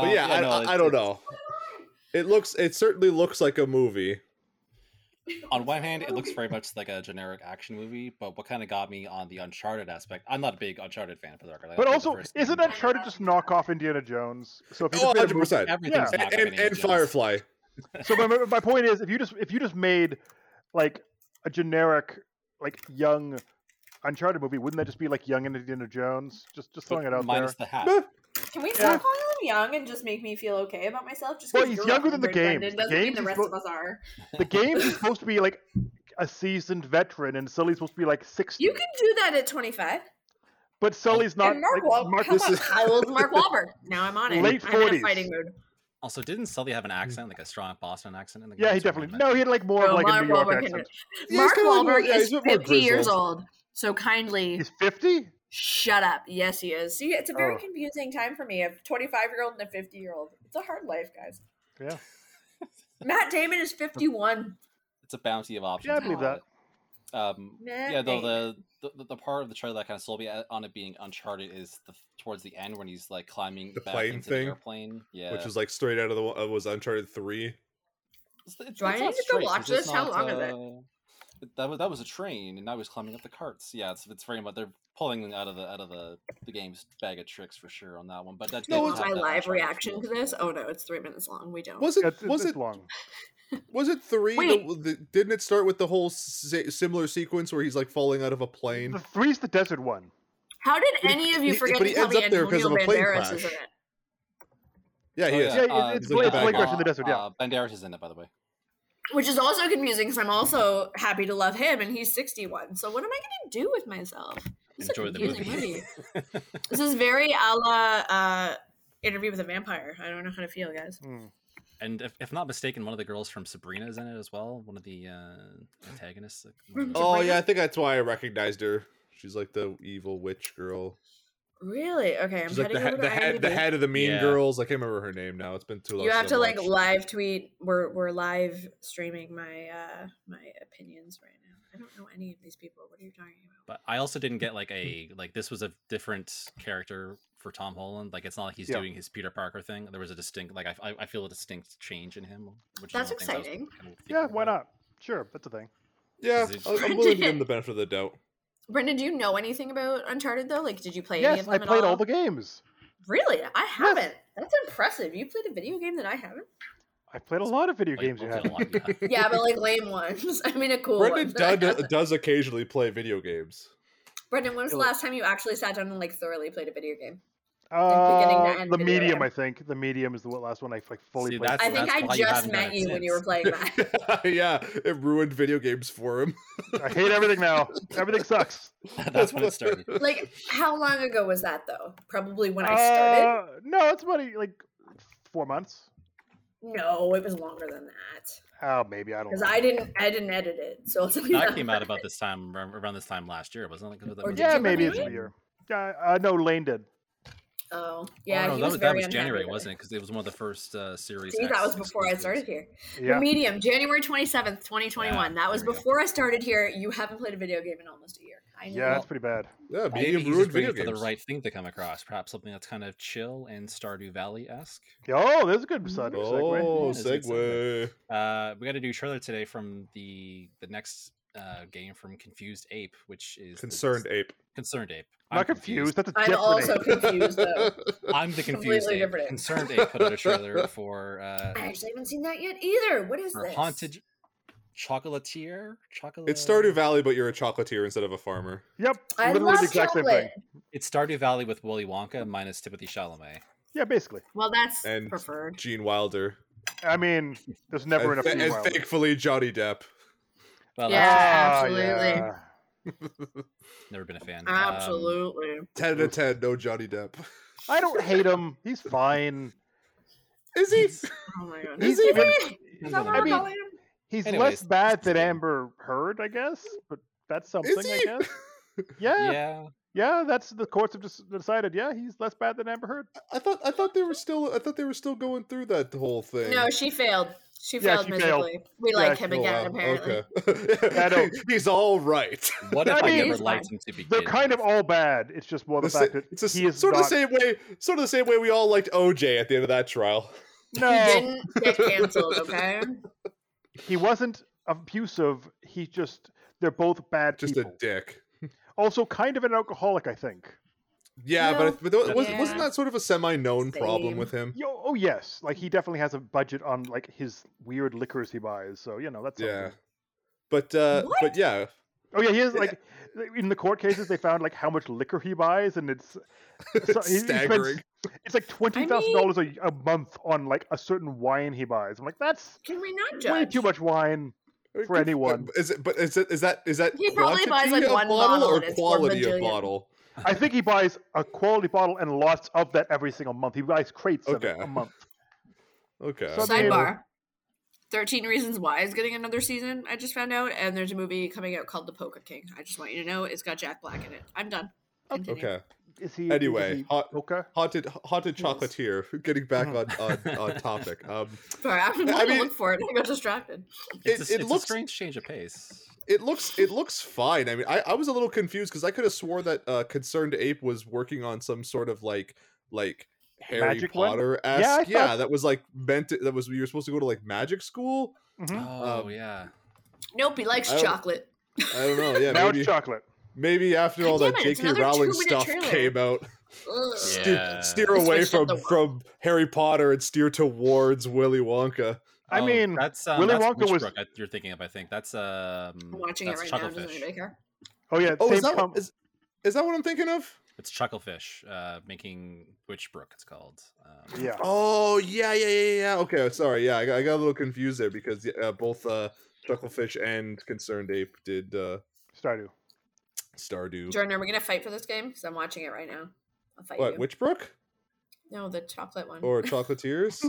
yeah, I don't know. It certainly looks like a movie. On one hand, it looks very much like a generic action movie, but what kind of got me on the Uncharted aspect, I'm not a big Uncharted fan for the record. But also, isn't Uncharted just knockoff Indiana Jones? So if you 100%. Everything's and Firefly. So my point is, if you just made like a generic like young Uncharted movie, wouldn't that just be like young Indiana Jones? Just throwing it out minus there. Minus the hat. Can we stop calling him young and just make me feel okay about myself? Just because he's younger than the game. Doesn't mean the rest of us are. The game is supposed to be like a seasoned veteran, and Sully's supposed to be like 60. You can do that at 25. But Sully's not. And how old is Mark Wahlberg? Now I'm on it. Late 40s. I'm in a fighting mood. Also, didn't Sully have an accent, like a strong Boston accent? In the game? Yeah, he definitely. No, he had like more of like a New York accent. Mark Wahlberg is 50 years old. So kindly. He's 50? Shut up. Yes, he is. See, it's a very confusing time for me. A 25-year-old and a 50-year-old. It's a hard life, guys. Yeah. Matt Damon is 51. It's a bounty of options. Yeah, I believe that. Though the part of the trailer that kind of sold me on it being Uncharted is towards the end when he's like climbing the plane thing, the airplane. Yeah, which was like straight out of was Uncharted 3. Do I need to go watch this? How long is it? That was a train, and I was climbing up the carts. Yeah, it's very much they're pulling out of the game's bag of tricks for sure on that one. But that was my live reaction to this. Oh no, it's 3 minutes long. We don't. Was it long? Was it three? Didn't it start with the whole similar sequence where he's like falling out of a plane? The three's the desert one. How did any of you forget to tell me Antonio Banderas is in it? Yeah, he is. Yeah, it's like Blade Rush in the desert, yeah. Banderas is in it, by the way. Which is also confusing because I'm also happy to love him, and he's 61. So what am I going to do with myself? This is a confusing movie. This is very a la Interview with a Vampire. I don't know how to feel, guys. Mm. And if I'm not mistaken, one of the girls from Sabrina is in it as well. One of the antagonists. Oh, yeah, I think that's why I recognized her. She's like the evil witch girl. Really? Okay, I'm like the head of the Mean Girls. I can't remember her name now. It's been too long. You have to like live tweet. We're live streaming my my opinions right now. I don't know any of these people. What are you talking about? But I also didn't get this was a different character for Tom Holland. Like it's not like he's doing his Peter Parker thing. There was a distinct I feel a distinct change in him. Which that's exciting. Why not? Sure, that's a thing. Yeah, I'm willing to give him the benefit of the doubt. Brendan, do you know anything about Uncharted, though? Like, did you play any of them at all? Yes, I played all the games. Really? I haven't. Yes. That's impressive. You played a video game that I haven't? I played a lot of video games you haven't. Yeah, but, lame ones. I mean, a cool one. Brendan does occasionally play video games. Brendan, when was the last time you actually sat down and, thoroughly played a video game? The Medium, I think. The Medium is the last one I fully played. I think I just met you when you were playing that. Yeah, it ruined video games for him. I hate everything now. Everything sucks. That's when it started. How long ago was that, though? Probably when I started? No, it's about 4 months. No, it was longer than that. Oh, maybe I don't know. Because I didn't edit it. So that came out about this time, around this time last year, wasn't it? Yeah, maybe it's a year. No, Lane did. Oh, yeah. Oh, no, that was January, wasn't it? Because it was one of the first series. See, that was before I started here. Yeah. The Medium, January 27th, 2021. Yeah, that was before I started here. You haven't played a video game in almost a year. I know. Yeah, that's pretty bad. Yeah, Medium ruined video games. For the right thing to come across. Perhaps something that's kind of chill and Stardew Valley-esque. Oh, that's a good segue. Oh, segue. We got to do trailer today from the next game from Confused Ape, which is Concerned Ape. I'm not confused. That's a different I'm also ape. Confused, though. I'm the confused ape. Concerned Ape put out a trailer for... I actually haven't seen that yet either. What is this? Haunted Chocolatier? It's Stardew Valley, but you're a chocolatier instead of a farmer. Yep. I love chocolate. It's Stardew Valley with Willy Wonka minus Timothée Chalamet. Yeah, basically. Well, that's preferred. And Gene Wilder. I mean, there's never enough Gene Wilder. And thankfully, Johnny Depp. Well, yeah, absolutely. Yeah. Never been a fan. Absolutely. 10 out of 10, no Johnny Depp. I don't hate him. He's fine. Is he? Oh my god. Is he? He's less bad than Amber Heard, I guess. But that's something, I guess. Yeah. Yeah, that's the courts have just decided. Yeah, he's less bad than Amber Heard. I thought they were still going through that whole thing. No, she failed. She failed miserably. Failed. We like him again, apparently. Okay. Yeah, he's all right. What if I never liked him to begin? They're kind of all bad. It's just more the fact that it's sort of the same way we all liked OJ at the end of that trial. No, he didn't get canceled. Okay, he wasn't abusive. He they're both bad. Just people. A dick. Also, kind of an alcoholic, I think. Yeah, no. Wasn't that sort of a semi-known problem with him? Oh, yes. He definitely has a budget on, his weird liquors he buys. So, that's something. Yeah. But yeah. Oh, yeah, he has, in the court cases, they found, how much liquor he buys, and it's staggering. It's, $20,000 a month on, a certain wine he buys. I'm like, that's can we not judge? Way too much wine. For anyone, is that he probably buys one bottle or quality of bottle? I think he buys a quality bottle and lots of that every single month. He buys crates of it a month. Okay. So sidebar: 13 Reasons Why is getting another season. I just found out, and there's a movie coming out called The Poker King. I just want you to know it's got Jack Black in it. I'm done. Continue. Okay. Haunted Chocolatier. Getting back on topic. Sorry, I'm going to look for it. I got distracted. It looks a strange change of pace. It looks fine. I mean, I was a little confused because I could have swore that Concerned Ape was working on some sort of Harry magic Potter-esque. Yeah, that was you were supposed to go to magic school. Mm-hmm. Oh yeah. Nope, he likes chocolate. I don't know. Yeah, now it's chocolate. Maybe after all that J.K. Rowling stuff came out, steer away from Harry Potter and steer towards Willy Wonka. I mean, that's Willy Wonka was. You're thinking of, I think that's. I'm watching it right now. Does anybody care? Oh yeah. Oh, is that what I'm thinking of? It's Chucklefish, making Witchbrook. It's called. Yeah. Oh yeah. Okay, sorry. Yeah, I got a little confused there because both Chucklefish and Concerned Ape did Stardew. Jordan, are we gonna fight for this game? Because I'm watching it right now. I'll fight you. What, Witchbrook? No, the chocolate one. Or Chocolatiers?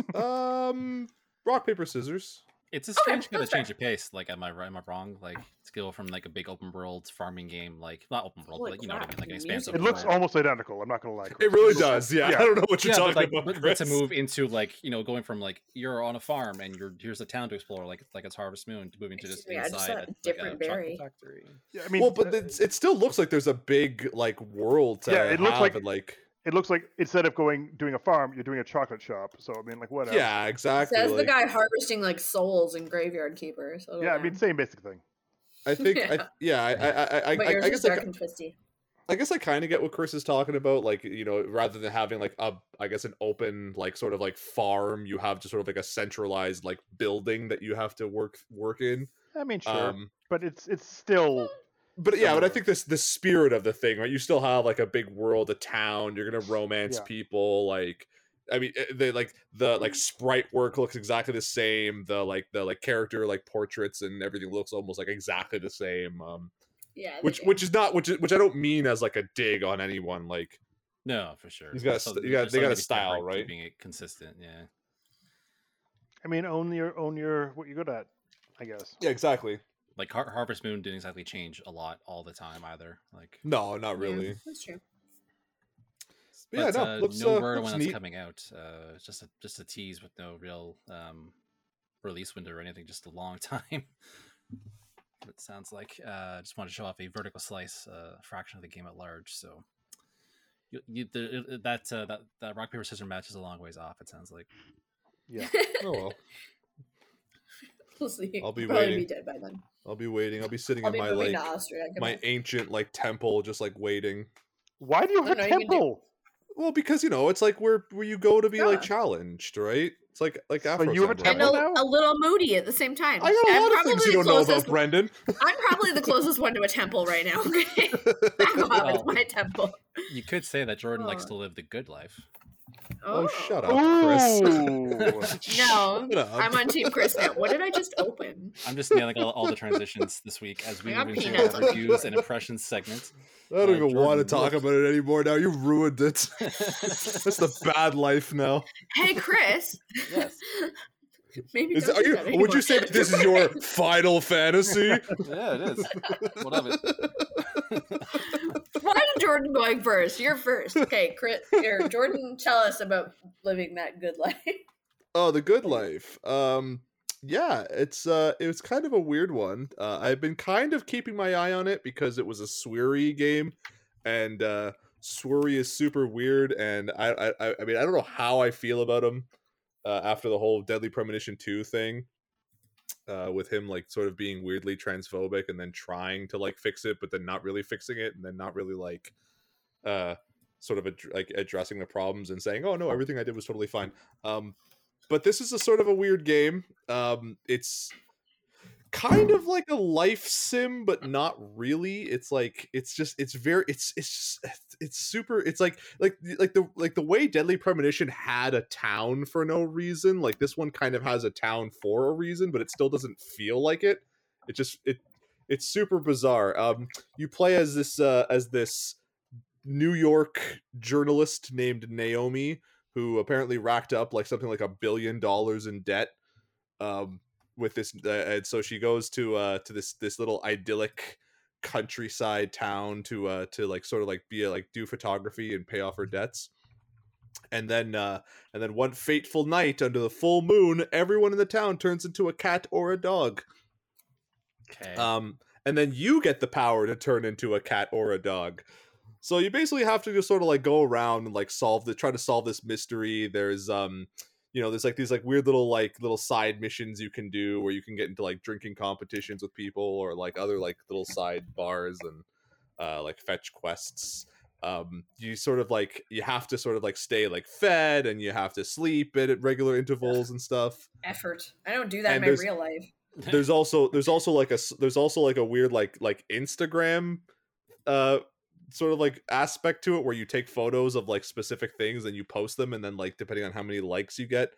Rock, paper, scissors. It's a strange kind of change of pace. Like, am I wrong? Like, it's go from like a big open world farming game, like not open world, but you know what I mean, like an expansive. It looks almost identical. I'm not gonna lie. It really does. Yeah. I don't know what you're talking about. But to move into like going from like you're on a farm and here's a town to explore, like it's Harvest Moon, to moving to just inside a different berry factory. Yeah, I mean, well, but it still looks like there's a big like world. It looks like. It looks like instead of doing a farm, you're doing a chocolate shop. So I mean, like whatever. Yeah, exactly. Says the guy harvesting like souls and graveyard keepers. So yeah, I mean, same basic thing. I think. I guess I kind of get what Chris is talking about. Like rather than having like an open like sort of like farm, you have just sort of like a centralized like building that you have to work in. I mean, sure, but it's still. But yeah, but I think the spirit of the thing, right? You still have like a big world, a town. You're gonna romance people. Like, I mean, they like the like sprite work looks exactly the same. The character like portraits and everything looks almost like exactly the same. Which I don't mean as like a dig on anyone. Like, no, for sure. They got a style, right? Keeping it consistent, yeah. I mean, own your what you're good at, I guess. Yeah, exactly. Like Harvest Moon didn't exactly change a lot all the time either. Like no, not really. Yeah, that's true. But, yeah, no. Looks, no word when it's coming out. It's just a tease with no real release window or anything. Just a long time. It sounds like. Just wanted to show off a vertical slice fraction of the game at large. So that rock paper scissors match is a long ways off. It sounds like. Yeah. Oh well. We'll see. I'll be waiting. Be dead by then. I'll be waiting. I'll be sitting in my like my ancient like temple, just like waiting. Why do you have a temple? Well, because it's like where you go to be like challenged, right? It's like after you have a temple now? A little moody at the same time. I got a lot of things you don't know about, Brendan. I'm probably the closest one to a temple right now. Okay, it's my temple. You could say that Jordan likes to live the good life. Oh, shut up, Chris. No, shut up. I'm on Team Chris now. What did I just open? I'm just nailing all the transitions this week as we move into our reviews and impressions segment. I don't even want to talk about it anymore now. You ruined it. That's the bad life now. Hey, Chris. Yes. Maybe would you say that this is your final fantasy? Yeah, it is. What of it? Why is Jordan going first? You're first. Okay, Chris, Jordan, tell us about living that good life. Oh, the good life. Yeah, it was kind of a weird one. I've been kind of keeping my eye on it because it was a Swery game, and Swery is super weird. And I mean, I don't know how I feel about him. After the whole Deadly Premonition 2 thing, with him like sort of being weirdly transphobic and then trying to like fix it, but then not really fixing it, and then not really like sort of like addressing the problems and saying, "Oh no, everything I did was totally fine." But this is a sort of a weird game. It's kind of like a life sim, but not really. It's like it's super. It's like the way Deadly Premonition had a town for no reason. Like this one kind of has a town for a reason, but it still doesn't feel like it. It just it's super bizarre. You play as this New York journalist named Naomi, who apparently racked up like something like $1 billion in debt. With this and so she goes to this little idyllic countryside town to like sort of like be a, like do photography and pay off her debts, and then one fateful night under the full moon, everyone in the town turns into a cat or a dog. Okay. And then you get the power to turn into a cat or a dog. So you basically have to just sort of like go around and like try to solve this mystery. There's there's like these like weird little side missions you can do where you can get into like drinking competitions with people or like other like little sidebars and like fetch quests. you sort of like, you have to sort of like stay like fed, and you have to sleep at regular intervals and stuff. Effort. I don't do that in my real life. There's also like a weird like Instagram sort of like aspect to it, where you take photos of like specific things and you post them, and then like depending on how many likes you get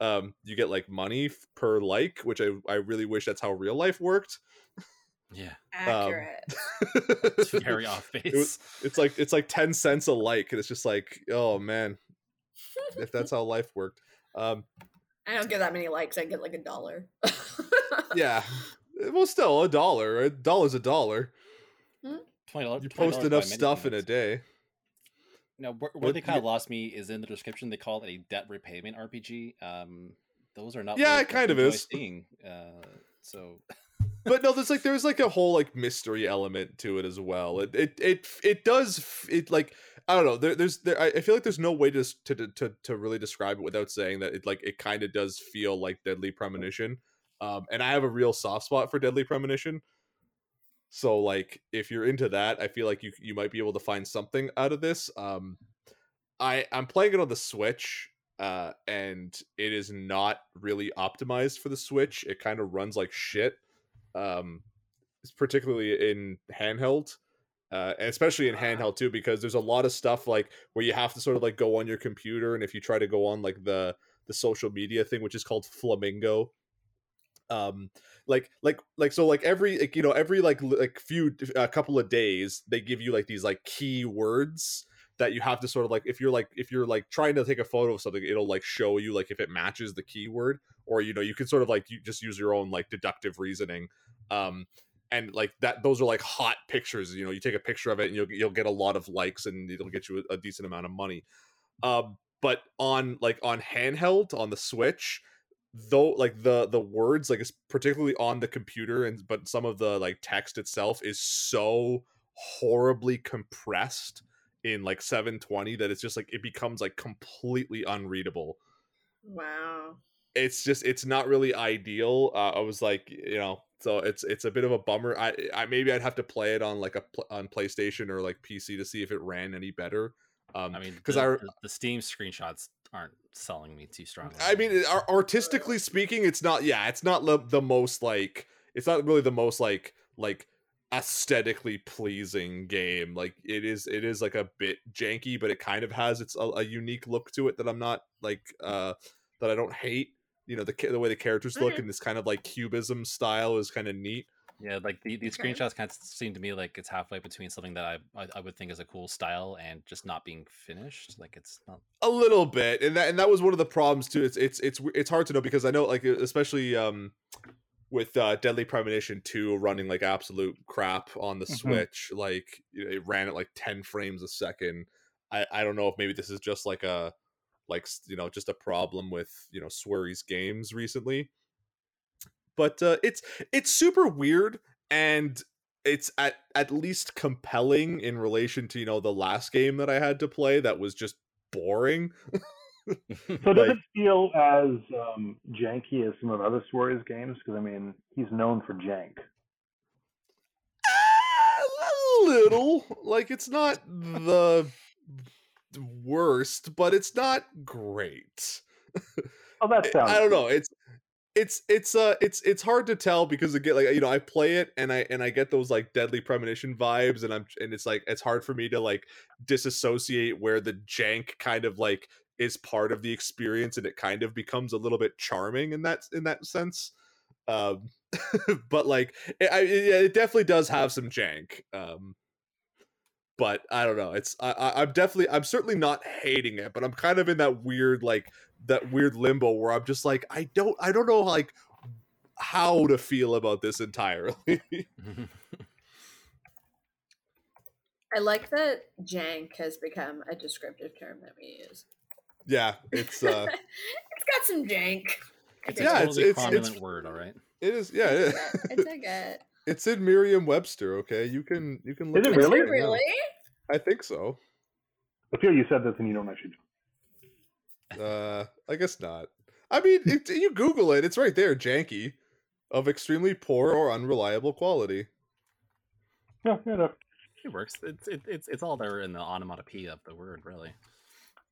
like money per like, which I really wish that's how real life worked. Yeah, accurate. It's very off base. It's like 10 cents a like, and it's just like, oh man, if that's how life worked. I don't get that many likes. I get like $1. Yeah, well, still $1. Right? $1's $1. You post enough stuff in a day. No, where they kind of lost me is in the description. They call it a debt repayment RPG. Those are not. Yeah, it kind of is. So. But no, there's like a whole like mystery element to it as well. It does like, I don't know. There I feel like there's no way to really describe it without saying that it kind of does feel like Deadly Premonition. And I have a real soft spot for Deadly Premonition. So like, if you're into that, I feel like you might be able to find something out of this. I'm playing it on the Switch. And it is not really optimized for the Switch. It kind of runs like shit. Particularly in handheld, and especially in handheld too, because there's a lot of stuff like where you have to sort of like go on your computer, and if you try to go on like the social media thing, which is called Flamingo, every couple of days they give you like these like keywords that you have to sort of like, if you're trying to take a photo of something, it'll like show you like if it matches the keyword, or you can sort of like, you just use your own like deductive reasoning, and like that, those are like hot pictures. You take a picture of it and you'll get a lot of likes, and it'll get you a decent amount of money. But on handheld on the Switch, though, like the words, like it's particularly on the computer, but some of the like text itself is so horribly compressed in like 720 that it's just like it becomes like completely unreadable. Wow. It's not really ideal. I was like, so it's a bit of a bummer. I maybe I'd have to play it on like on PlayStation or like PC to see if it ran any better. I mean, because the Steam screenshots aren't selling me too strongly. I mean, artistically speaking, it's not really the most aesthetically pleasing game. Like it is like a bit janky, but it kind of has a unique look to it that I'm not like that I don't hate. The way the characters look, and this kind of like cubism style is kind of neat. Yeah, like the screenshots kind of seem to me like it's halfway between something that I would think is a cool style and just not being finished. Like it's not a little bit, and that was one of the problems too. It's hard to know, because I know like especially with Deadly Premonition 2 running like absolute crap on the Switch, like it ran at like 10 frames a second. I don't know if maybe this is just like a just a problem with Swery's games recently, but it's super weird, and it's at least compelling in relation to the last game that I had to play that was just boring. So does it feel as janky as some of other Suarez games? Because, I mean, he's known for jank. A little. Like, it's not the worst, but it's not great. Oh, that sounds... I don't know. It's hard to tell, because again, like, I play it and I get those like Deadly Premonition vibes, and it's like it's hard for me to like disassociate where the jank kind of like is part of the experience, and it kind of becomes a little bit charming in that sense. But like it definitely does have some jank. But I don't know. I'm certainly not hating it, but I'm kind of in that weird limbo where I'm just like, I don't know like how to feel about this entirely. I like that jank has become a descriptive term that we use. Yeah, it's it's got some jank. It's a totally prominent word, all right. It is, yeah. It's like it. It's in Merriam-Webster, okay? You can look. Is it really? Right, really? I think so. I feel you said this and you don't actually know. I guess not. I mean, you Google it; it's right there. Janky, of extremely poor or unreliable quality. Yeah, It works. It's all there in the onomatopoeia of the word, really.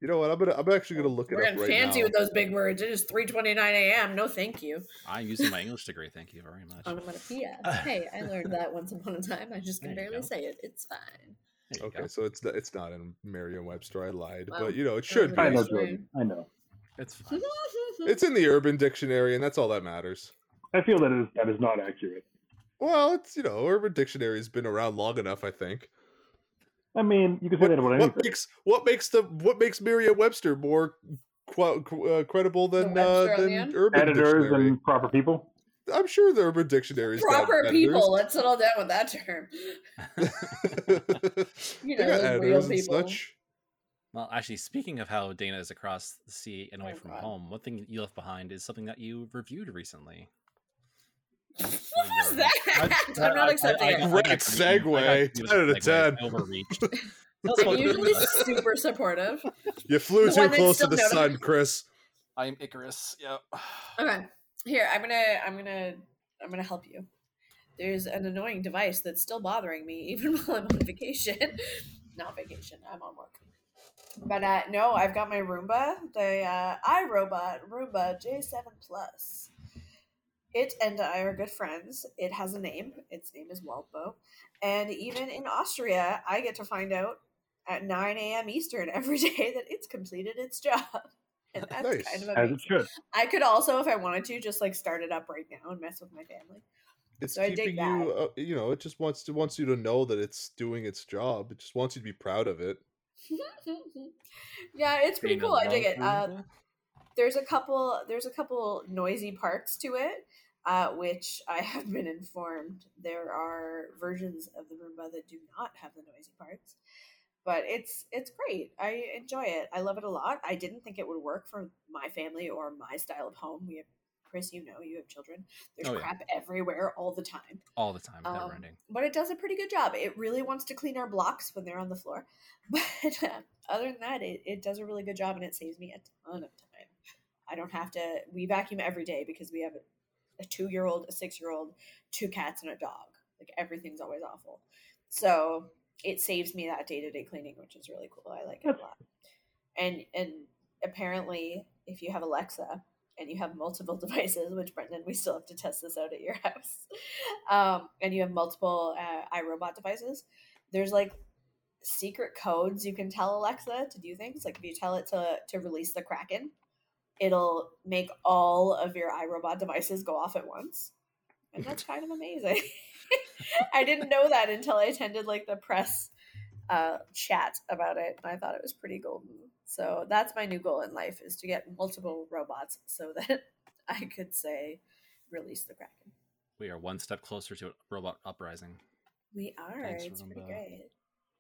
You know what? I'm actually gonna look it up right fancy now. With those big words. It is 3:29 a.m. No, thank you. I'm using my English degree. Thank you very much. Onomatopoeia. Hey, I learned that once upon a time. I just can barely say it. It's fine. Okay, so it's not in Merriam-Webster. I lied, but you know it should be. I know. It's fine. It's in the Urban Dictionary, and that's all that matters. I feel that is not accurate. Well, it's Urban Dictionary has been around long enough, I think. I mean, you can say that about anything. What makes Merriam-Webster more credible than Urban editors Dictionary? And proper people? I'm sure the Urban Dictionary is proper people. Let's settle down with that term. They got editors and such. Well, actually, speaking of how Dana is across the sea and away from home, one thing you left behind is something that you reviewed recently. What was that? I'm not accepting it. Great segue. 10 out of 10. Overreached. You're usually super supportive. You flew too close to the sun, Chris. I am Icarus. Yep. Okay. Here, I'm gonna help you. There's an annoying device that's still bothering me even while I'm on vacation. Not vacation. I'm on work. But no, I've got my Roomba, the iRobot Roomba J7 Plus. It and I are good friends. It has a name. Its name is Walpo. And even in Austria, I get to find out at 9 a.m. Eastern every day that it's completed its job. And that's nice. Kind of amazing. As it should. I could also, if I wanted to, just start it up right now and mess with my family. It's so keeping you, it just wants you to know that it's doing its job. It just wants you to be proud of it. Yeah, it's pretty cool. I dig it. There's a couple noisy parts to it, which I have been informed there are versions of the Roomba that do not have the noisy parts. But it's great. I enjoy it. I love it a lot. I didn't think it would work for my family or my style of home. We have Chris, you have children. There's crap everywhere all the time. All the time, never ending. But it does a pretty good job. It really wants to clean our blocks when they're on the floor. But other than that, it does a really good job, and it saves me a ton of time. I don't have to. We vacuum every day because we have a 2-year-old, a 6-year-old, 2 cats, and a dog. Everything's always awful. So it saves me that day-to-day cleaning, which is really cool. I like it a lot. And apparently, if you have Alexa and you have multiple devices, which, Brendan, we still have to test this out at your house, and you have multiple iRobot devices, there's, secret codes you can tell Alexa to do things. If you tell it to release the Kraken, it'll make all of your iRobot devices go off at once. And that's kind of amazing. I didn't know that until I attended the press chat about it, and I thought it was pretty golden. So that's my new goal in life, is to get multiple robots so that I could say, release the Kraken. We are one step closer to a robot uprising. We are. It's pretty great.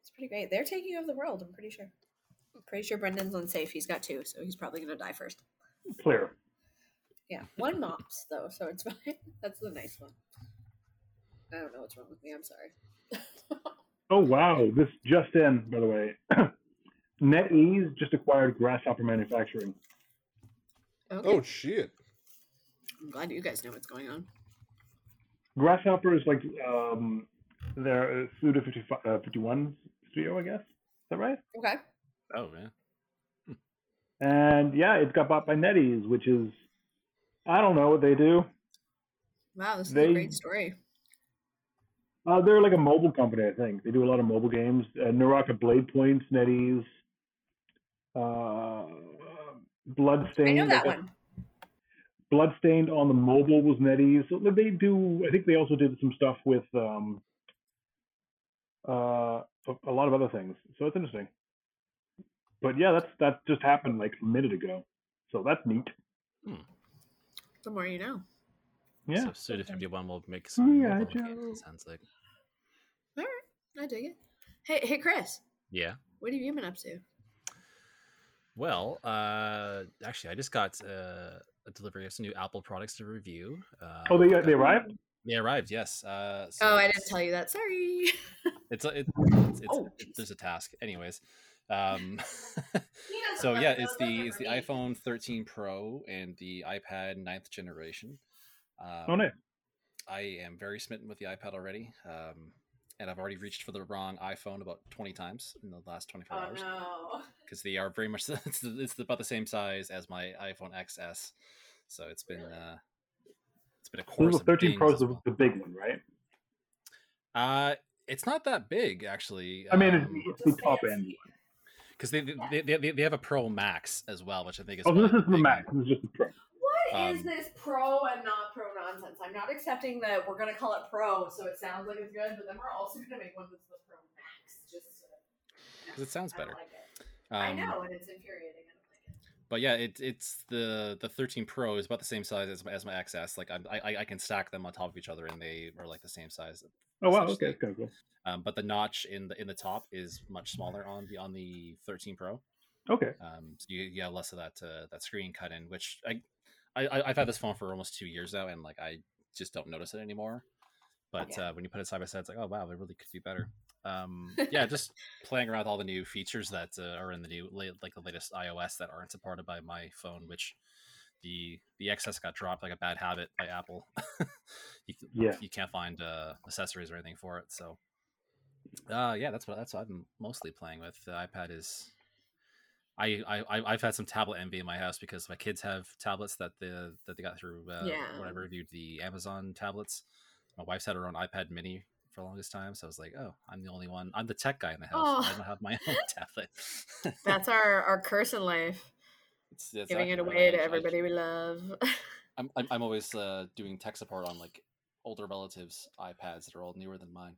It's pretty great. They're taking over the world, I'm pretty sure. Brendan's unsafe. He's got 2, so he's probably going to die first. Clear. Yeah. 1 mops, though, so it's fine. That's the nice one. I don't know what's wrong with me. I'm sorry. Oh, wow. This just in, by the way. NetEase just acquired Grasshopper Manufacturing. Okay. Oh, shit. I'm glad you guys know what's going on. Grasshopper is their Suda 51 studio, I guess. Is that right? Okay. Oh, man. And, it got bought by NetEase, which is, I don't know what they do. Wow, this is a great story. They're a mobile company, I think. They do a lot of mobile games. Naraka Blade Points, NetEase, Bloodstained. I know that one. Bloodstained on the mobile was NetEase. So they do. I think they also did some stuff with a lot of other things. So it's interesting. But yeah, that just happened a minute ago. So that's neat. Hmm. The more you know. Yeah. So Suda 51 will make some games, sounds like. All right, I dig it. Hey, Chris. Yeah. What have you been up to? Well, actually, I just got a delivery of some new Apple products to review. They arrived. They arrived. Yes. I didn't tell you that. Sorry. There's a task, anyways. It's the iPhone 13 Pro and the iPad 9th generation. I am very smitten with the iPad already. and I've already reached for the wrong iPhone about 20 times in the last 24 hours. Oh no! Because they are very much it's about the same size as my iPhone XS. So it's been a course. So the 13 Pro is the big one, right? It's not that big actually. I mean, it's the top end one. Because they have a Pro Max as well, which I think is... Oh, this isn't the Max. This is just the Pro. What is this Pro and not Pro nonsense? I'm not accepting that we're going to call it Pro, so it sounds like it's good, but then we're also going to make one that's the Pro Max. Just because it sounds better. I don't like it. I know, and it's infuriating. I don't like it. But yeah, it's the 13 Pro is about the same size as my XS. Like I can stack them on top of each other, and they are like the same size. Oh wow! Okay, kind of cool. But the notch in the top is much smaller on the 13 Pro. Okay. So you have less of that screen cut in, which I've had this phone for almost 2 years now, and like I just don't notice it anymore. But yeah. When you put it side by side, it's like, oh wow, it really could be better. Just playing around with all the new features that are in the new the latest iOS that aren't supported by my phone, which. The XS got dropped like a bad habit by Apple. You can't find accessories or anything for it. So, that's what I've been mostly playing with. The iPad is. I've had some tablet envy in my house because my kids have tablets that they got through when I reviewed the Amazon tablets. My wife's had her own iPad Mini for the longest time, so I was like, oh, I'm the only one. I'm the tech guy in the house. Oh. I don't have my own tablet. That's our curse in life. It's giving it away to everybody we love. I'm always doing tech support on like older relatives' iPads that are all newer than mine,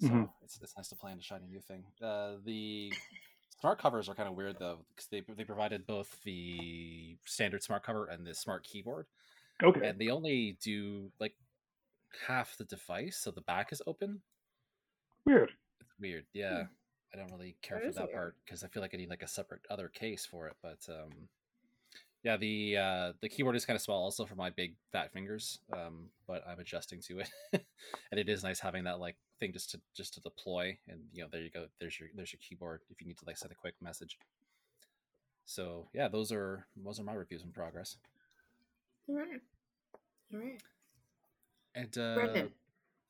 so it's nice to play on a shiny new thing. The smart covers are kind of weird though, because they provided both the standard smart cover and the smart keyboard. Okay. And they only do like half the device, so the back is open. Weird. It's weird, yeah. Hmm. I don't really care for that part because I feel like I need like a separate other case for it. But the keyboard is kind of small also for my big fat fingers. But I'm adjusting to it, and it is nice having that like thing just to deploy. And you know, there you go. There's your keyboard if you need to like send a quick message. So yeah, those are my reviews in progress. All right. And Brendan,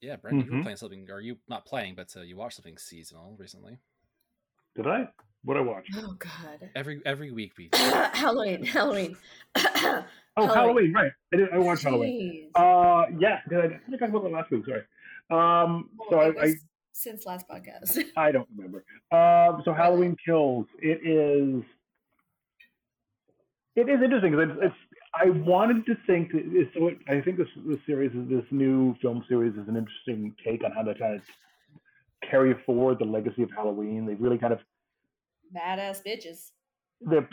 you were playing something, or you not playing, but you watched something seasonal recently. Did I? What'd I watch? Oh, God. Every week we... Halloween. Halloween, right. I watched Halloween. I think I about it last week, sorry. Since last podcast. I don't remember. So Halloween Kills. It is interesting, because I wanted to think that... So I think this new film series is an interesting take on how they're trying to carry forward the legacy of Halloween. They really kind of badass bitches. They're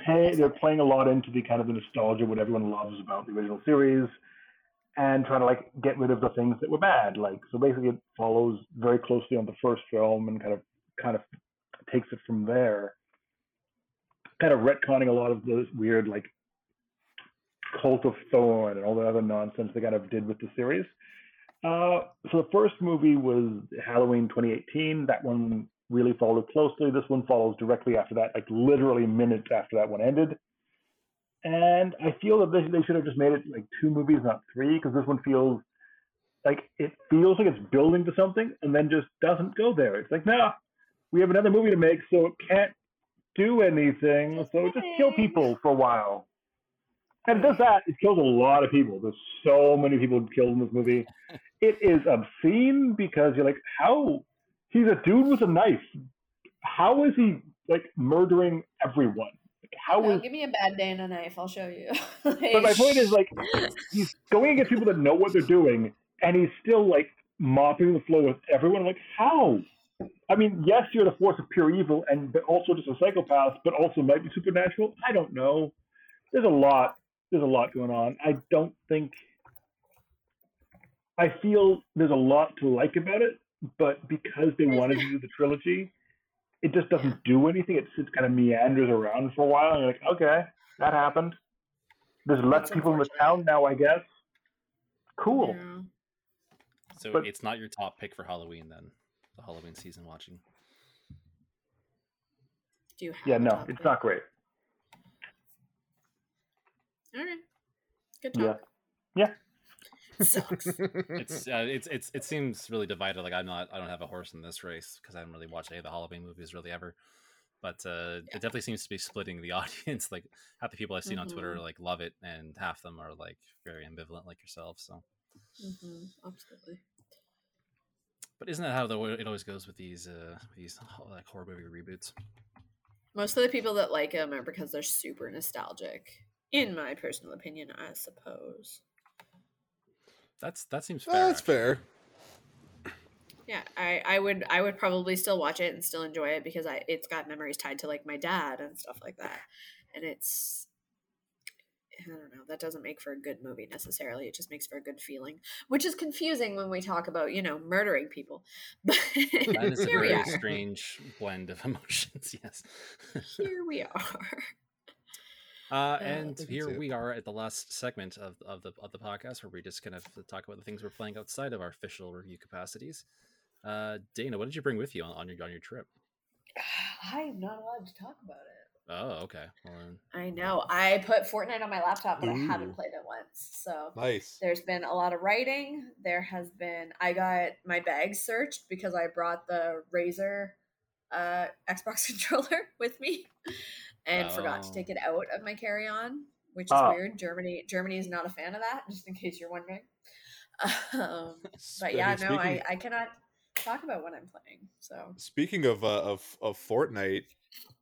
playing a lot into the kind of the nostalgia, what everyone loves about the original series, and trying to like get rid of the things that were bad. Like, so basically it follows very closely on the first film and kind of takes it from there. Kind of retconning a lot of those weird like Cult of Thorn and all that other nonsense they kind of did with the series. So the first movie was Halloween 2018. That one really followed closely. This one follows directly after that, like literally minutes after that one ended. And I feel that they should have just made it like two movies, not three, because this one feels like it's building to something and then just doesn't go there. It's like, no, we have another movie to make, so it can't do anything. So just kill people for a while. And it does that. It kills a lot of people. There's so many people killed in this movie. It is obscene because you're like, how? He's a dude with a knife. How is he like murdering everyone? Like, give me a bad day and a knife. I'll show you. But my point is like, he's going against people that know what they're doing, and he's still like mopping the floor with everyone. I'm like, how? I mean, yes, you're the force of pure evil, but also just a psychopath, but also might be supernatural. I don't know. There's a lot going on. I feel there's a lot to like about it, but because they wanted to do the trilogy, it just doesn't do anything. It just kind of meanders around for a while, and you're like, okay, that happened. There's less people in the town now, I guess. Cool. Yeah. So it's not your top pick for Halloween, then? The Halloween season watching? Do you have it's not great. All right. Good talk. Yeah. It sucks. It seems really divided. Like I don't have a horse in this race because I haven't really watched any of the Halloween movies really ever. But it definitely seems to be splitting the audience. Like half the people I've seen on Twitter like love it, and half them are like very ambivalent, like yourself. So absolutely. But isn't that how it always goes with these like horror movie reboots? Most of the people that like them are because they're super nostalgic. In my personal opinion, I suppose. That seems fair. That's actually fair. Yeah, I would probably still watch it and still enjoy it because it's got memories tied to like my dad and stuff like that. And it's, I don't know, that doesn't make for a good movie necessarily. It just makes for a good feeling, which is confusing when we talk about, you know, murdering people. But that is a very strange blend of emotions, yes. Here we are. And here we are at the last segment of the podcast, where we just kind of talk about the things we're playing outside of our official review capacities. Dana, what did you bring with you on your trip? I am not allowed to talk about it. Oh, okay. Well, I know. I put Fortnite on my laptop, but I haven't played it once. So nice. There's been a lot of writing. There has been. I got my bag searched because I brought the Razer Xbox controller with me. And forgot to take it out of my carry-on, which is weird. Germany is not a fan of that, just in case you're wondering. But yeah, no, I cannot talk about what I'm playing. So speaking of Fortnite,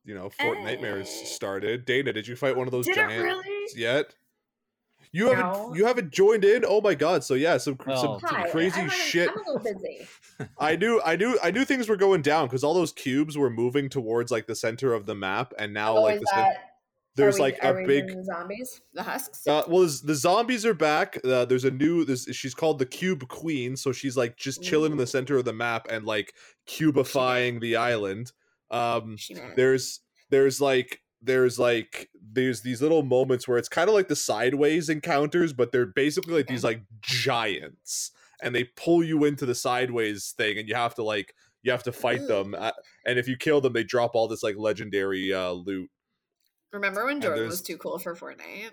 you know, Fortnite Nightmares started. Dana, did you fight one of those giants yet? You haven't joined in? Oh my god! So yeah, some crazy shit. I'm a little busy. I knew things were going down because all those cubes were moving towards like the center of the map, and now the zombies, the husks. The zombies are back. There's a new. She's called the Cube Queen, so she's like just chilling in the center of the map and like cubifying the island. There's these little moments where it's kind of like the sideways encounters, but they're basically like these like giants, and they pull you into the sideways thing, and you have to fight them, and if you kill them, they drop all this like legendary loot. Remember when Jordan was too cool for Fortnite?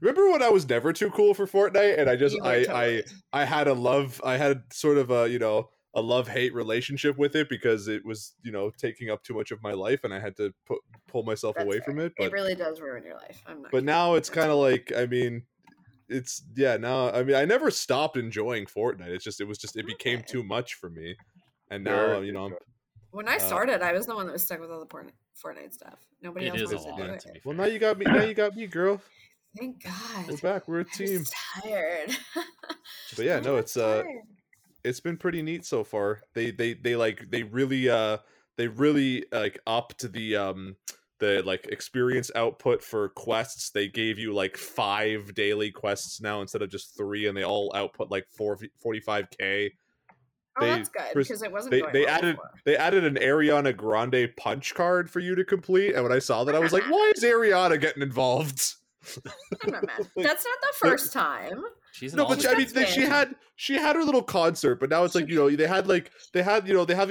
Remember when I was never too cool for Fortnite, and I had a love-hate relationship with it because it was, you know, taking up too much of my life, and I had to pull myself away from it. But it really does ruin your life. But now it's kind of like, I mean, it's I never stopped enjoying Fortnite. It's just it became too much for me, and now you know. When I started, I was the one that was stuck with all the Fortnite stuff. Nobody else wanted to do it. Well, now you got me, girl. Thank God. We're back. We're a team. I'm tired. But yeah, no, it's it's been pretty neat so far. They really upped the like experience output for quests. They gave you like 5 daily quests now instead of just 3, and they all output like 45k. Oh, that's good because it wasn't. They added an Ariana Grande punch card for you to complete, and when I saw that, I was like, "Why is Ariana getting involved?" I'm not mad. That's not the first time. She had her little concert, but now it's like, you know, they have these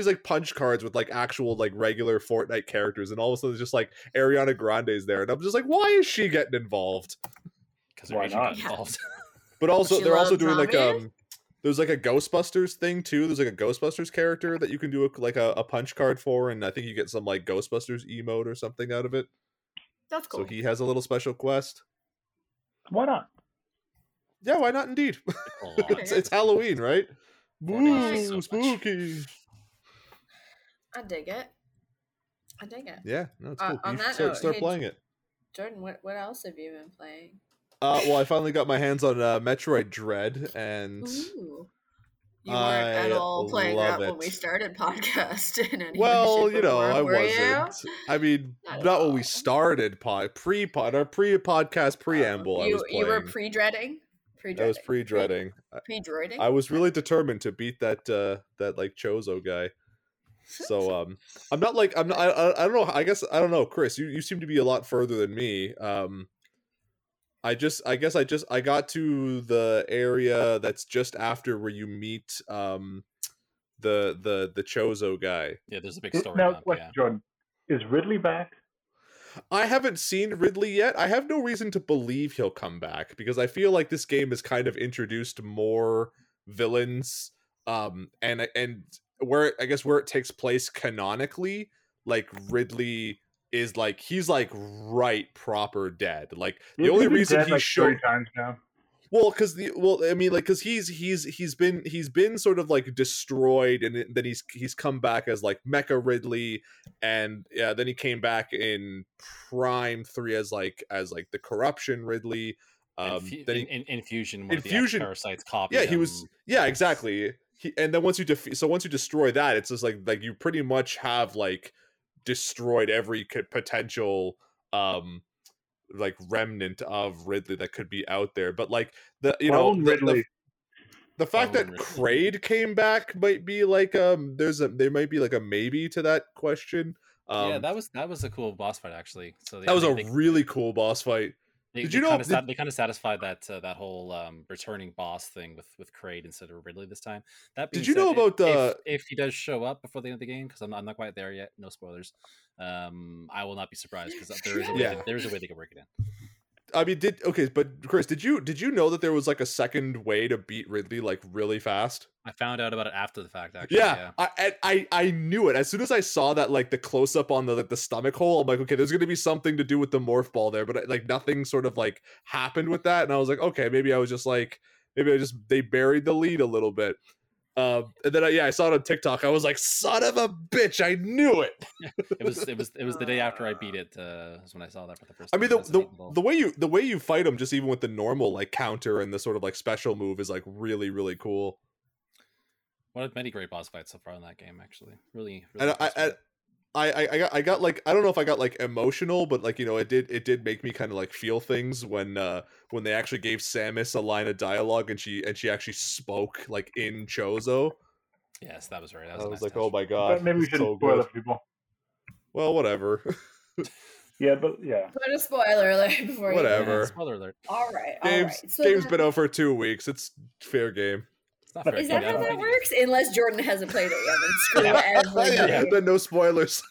like punch cards with like actual like regular Fortnite characters, and all of a sudden it's just like Ariana Grande's there, and I'm just like, why is she getting involved? Because why not? Involved? But also they're also doing zombies? There's like a Ghostbusters thing too. There's like a Ghostbusters character that you can do a punch card for, and I think you get some like Ghostbusters emote or something out of it. That's cool. So he has a little special quest. Why not? Yeah, why not indeed? It's Halloween, right? Ooh, spooky. I dig it. Yeah, no, it's cool. Start playing it. Jordan, what else have you been playing? Well, I finally got my hands on Metroid Dread, and you weren't at all playing that when we started podcasting. Well, you know, I wasn't. You? I mean, not when we started pre-podcast preamble. I was playing. You were pre-dreading. I was pre-dreading. Pre-dreading. I was really determined to beat that like Chozo guy. So I don't know. I guess I don't know, Chris. You seem to be a lot further than me. I got to the area that's just after where you meet the Chozo guy. Yeah, there's a big story. Now, question, Jordan, is Ridley back? I haven't seen Ridley yet. I have no reason to believe he'll come back because I feel like this game has kind of introduced more villains, and where I guess where it takes place canonically, like Ridley is like he's like right proper dead. Like the only reason he showed three times now. Well, because the because he's been sort of like destroyed, and then he's come back as like Mecha Ridley, and then he came back in Prime 3 as the corruption Ridley. Infusion, parasites copy. Yeah, exactly. And then once you destroy that, it's just like you pretty much have like destroyed every potential like remnant of Ridley that could be out there, but like the fact that Kraid came back might be like there might be like a maybe to that question. That was a cool boss fight actually. So really cool boss fight. They kind of satisfied that whole returning boss thing with Kraid instead of Ridley this time. That being if he does show up before the end of the game, because I'm not quite there yet. No spoilers. I will not be surprised because there is a way. Yeah. There is a way they can work it in. I mean, but Chris, did you know that there was like a second way to beat Ridley like really fast? I found out about it after the fact, actually. Yeah. I knew it as soon as I saw that like the close up on the stomach hole. I'm like, okay, there's gonna be something to do with the morph ball there, but like nothing sort of like happened with that, and I was like, okay, maybe they buried the lead a little bit. And then I saw it on TikTok. I was like, "Son of a bitch! I knew it." It was the day after I beat it. Was when I saw that for the first time. I mean, the way you fight them, just even with the normal like counter and the sort of like special move, is like really really cool. One of many great boss fights so far in that game, actually. Really. I got like, I don't know if I got like emotional, but like, you know, it did make me kind of like feel things when they actually gave Samus a line of dialogue and she actually spoke like in Chozo. Yes, that was right. That was I was nice like, touch. Oh my god, but maybe we shouldn't spoil it, people. Well, whatever. Yeah. Put a spoiler alert before. Whatever. Spoiler alert. All right. All right. So game's been out for 2 weeks. It's fair game. Is that how that works? Unless Jordan hasn't played it yet. Then screw everything. Yeah, then no spoilers.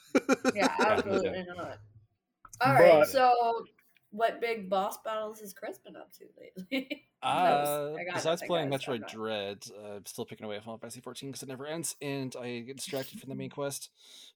Yeah, absolutely not. All right, so what big boss battles has Chris been up to lately? Besides playing Metroid Dread, I'm still picking away at Final Fantasy 14 because it never ends, and I get distracted from the main quest.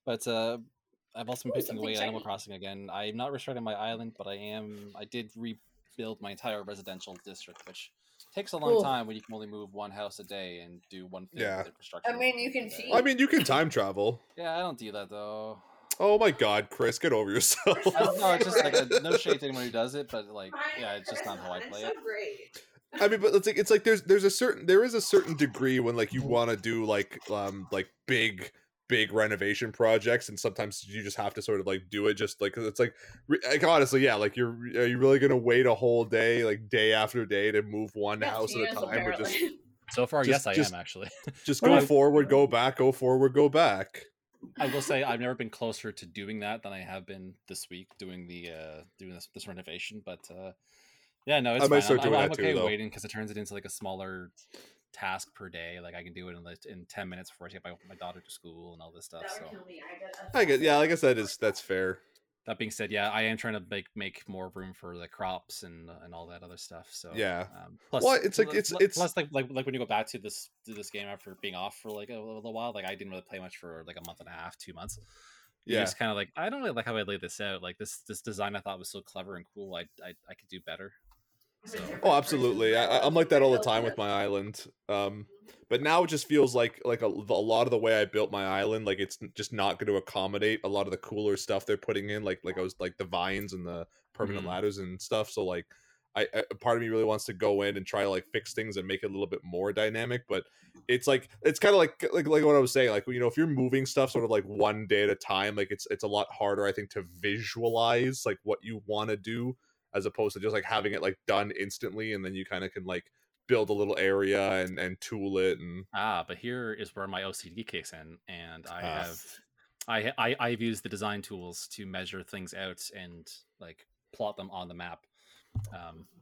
But I've also been picking away at Animal Crossing again. I'm not restarting my island, but I did rebuild my entire residential district, which takes a long time when you can only move one house a day and do one thing with infrastructure. I mean, you can cheat. I mean, you can time travel. Yeah, I don't do that, though. Oh, my God, Chris, get over yourself. No, it's just like no shade to anyone who does it, but like, yeah, it's just not how I play it. I mean, but it's like there is a certain degree when like you want to do like big renovation projects, and sometimes you just have to sort of like do it just like, it's like honestly, yeah, like are you really gonna wait a whole day, like day after day, to move one house at a time? Apparently. Or just so far, yes, I am actually just go forward, go back, go forward, go back. I will say I've never been closer to doing that than I have been this week doing the doing this renovation, but yeah, no, it's I might start doing that okay too, waiting because it turns it into like a smaller task per day. Like I can do it in 10 minutes before I take my daughter to school and all this stuff. So I guess, yeah, I guess that's fair. That being said, yeah, I am trying to make more room for the crops and all that other stuff. So yeah, plus well, it's like it's plus like when you go back to this game after being off for like a little while, like I didn't really play much for like a month and a half, 2 months. Yeah, you're just kind of like, I don't really like how I laid this out. Like this design I thought was so clever and cool. I could do better. So. Oh, absolutely! I'm like that all the time with my island, but now it just feels like a lot of the way I built my island, like it's just not going to accommodate a lot of the cooler stuff they're putting in, like I was like the vines and the permanent ladders and stuff. So like, I part of me really wants to go in and try to like fix things and make it a little bit more dynamic, but it's like it's kind of like what I was saying, like, you know, if you're moving stuff sort of like one day at a time, like it's a lot harder, I think, to visualize like what you want to do, as opposed to just like having it like done instantly, and then you kind of can like build a little area and tool it. And but here is where my OCD kicks in, and I've used the design tools to measure things out and like plot them on the map.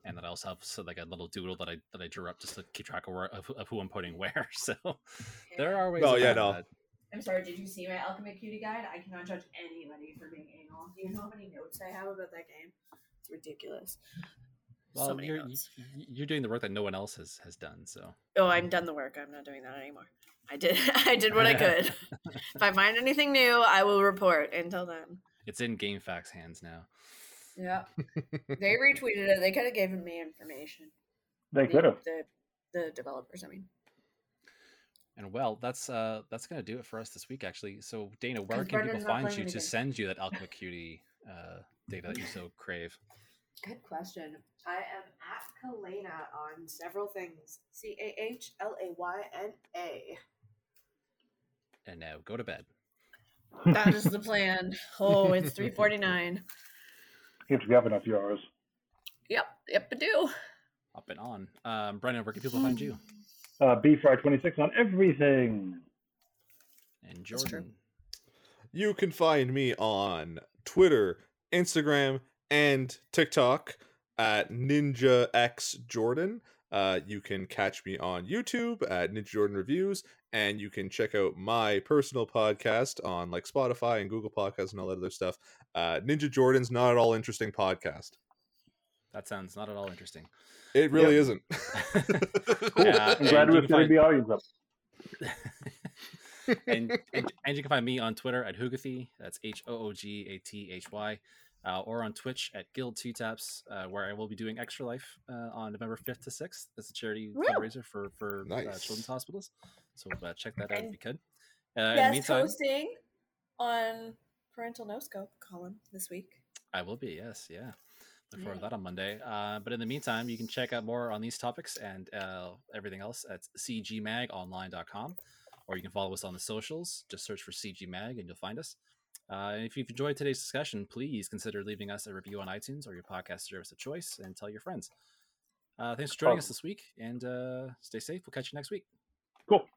And then I also have so like a little doodle that I drew up just to keep track of who I'm putting where. So there are ways. Oh yeah, no. That. I'm sorry, did you see my Alchemy Cutie Guide? I cannot judge anybody for being anal. Do you know how many notes I have about that game? It's ridiculous. Well, so you're doing the work that no one else has done, so. Oh, I'm done the work. I'm not doing that anymore. I did what I could. If I find anything new, I will report. Until then, it's in GameFAQs' hands now. Yeah, they retweeted it. They could have given me information. They could have. The developers, I mean. And well, that's gonna do it for us this week, actually. So Dana, where can people find you to send you that Alchemy Cutie data that you so crave? Good question. I am at Kalena on several things. CAHLAYNA. And now go to bed. That is the plan. Oh, it's 3:49. If you have enough yards. Yep, I do. Up and on. Brendan, where can people find you? BFry26 on everything. And Jordan. You can find me on Twitter, Instagram, and TikTok at NinjaXJordan. You can catch me on YouTube at Ninja Jordan Reviews, and you can check out my personal podcast on like Spotify and Google Podcasts and all that other stuff. Ninja Jordan's Not At All Interesting Podcast. That sounds not at all interesting. It really isn't. Cool. Yeah, I'm glad we're filling the audience up. and you can find me on Twitter at Hoogathy. That's HOOGATHY. Or on Twitch at Guild 2Taps, where I will be doing Extra Life on November 5th to 6th. It's a charity fundraiser for nice. Children's hospitals. So check that out if you could. Yes, hosting on Parental No Scope, Colin, this week. I will be, yes, yeah. Look forward to that on Monday. But in the meantime, you can check out more on these topics and everything else at cgmagonline.com. Or you can follow us on the socials. Just search for CGMag and you'll find us. And if you've enjoyed today's discussion, please consider leaving us a review on iTunes or your podcast service of choice and tell your friends. Thanks for joining us this week and stay safe. We'll catch you next week. Cool.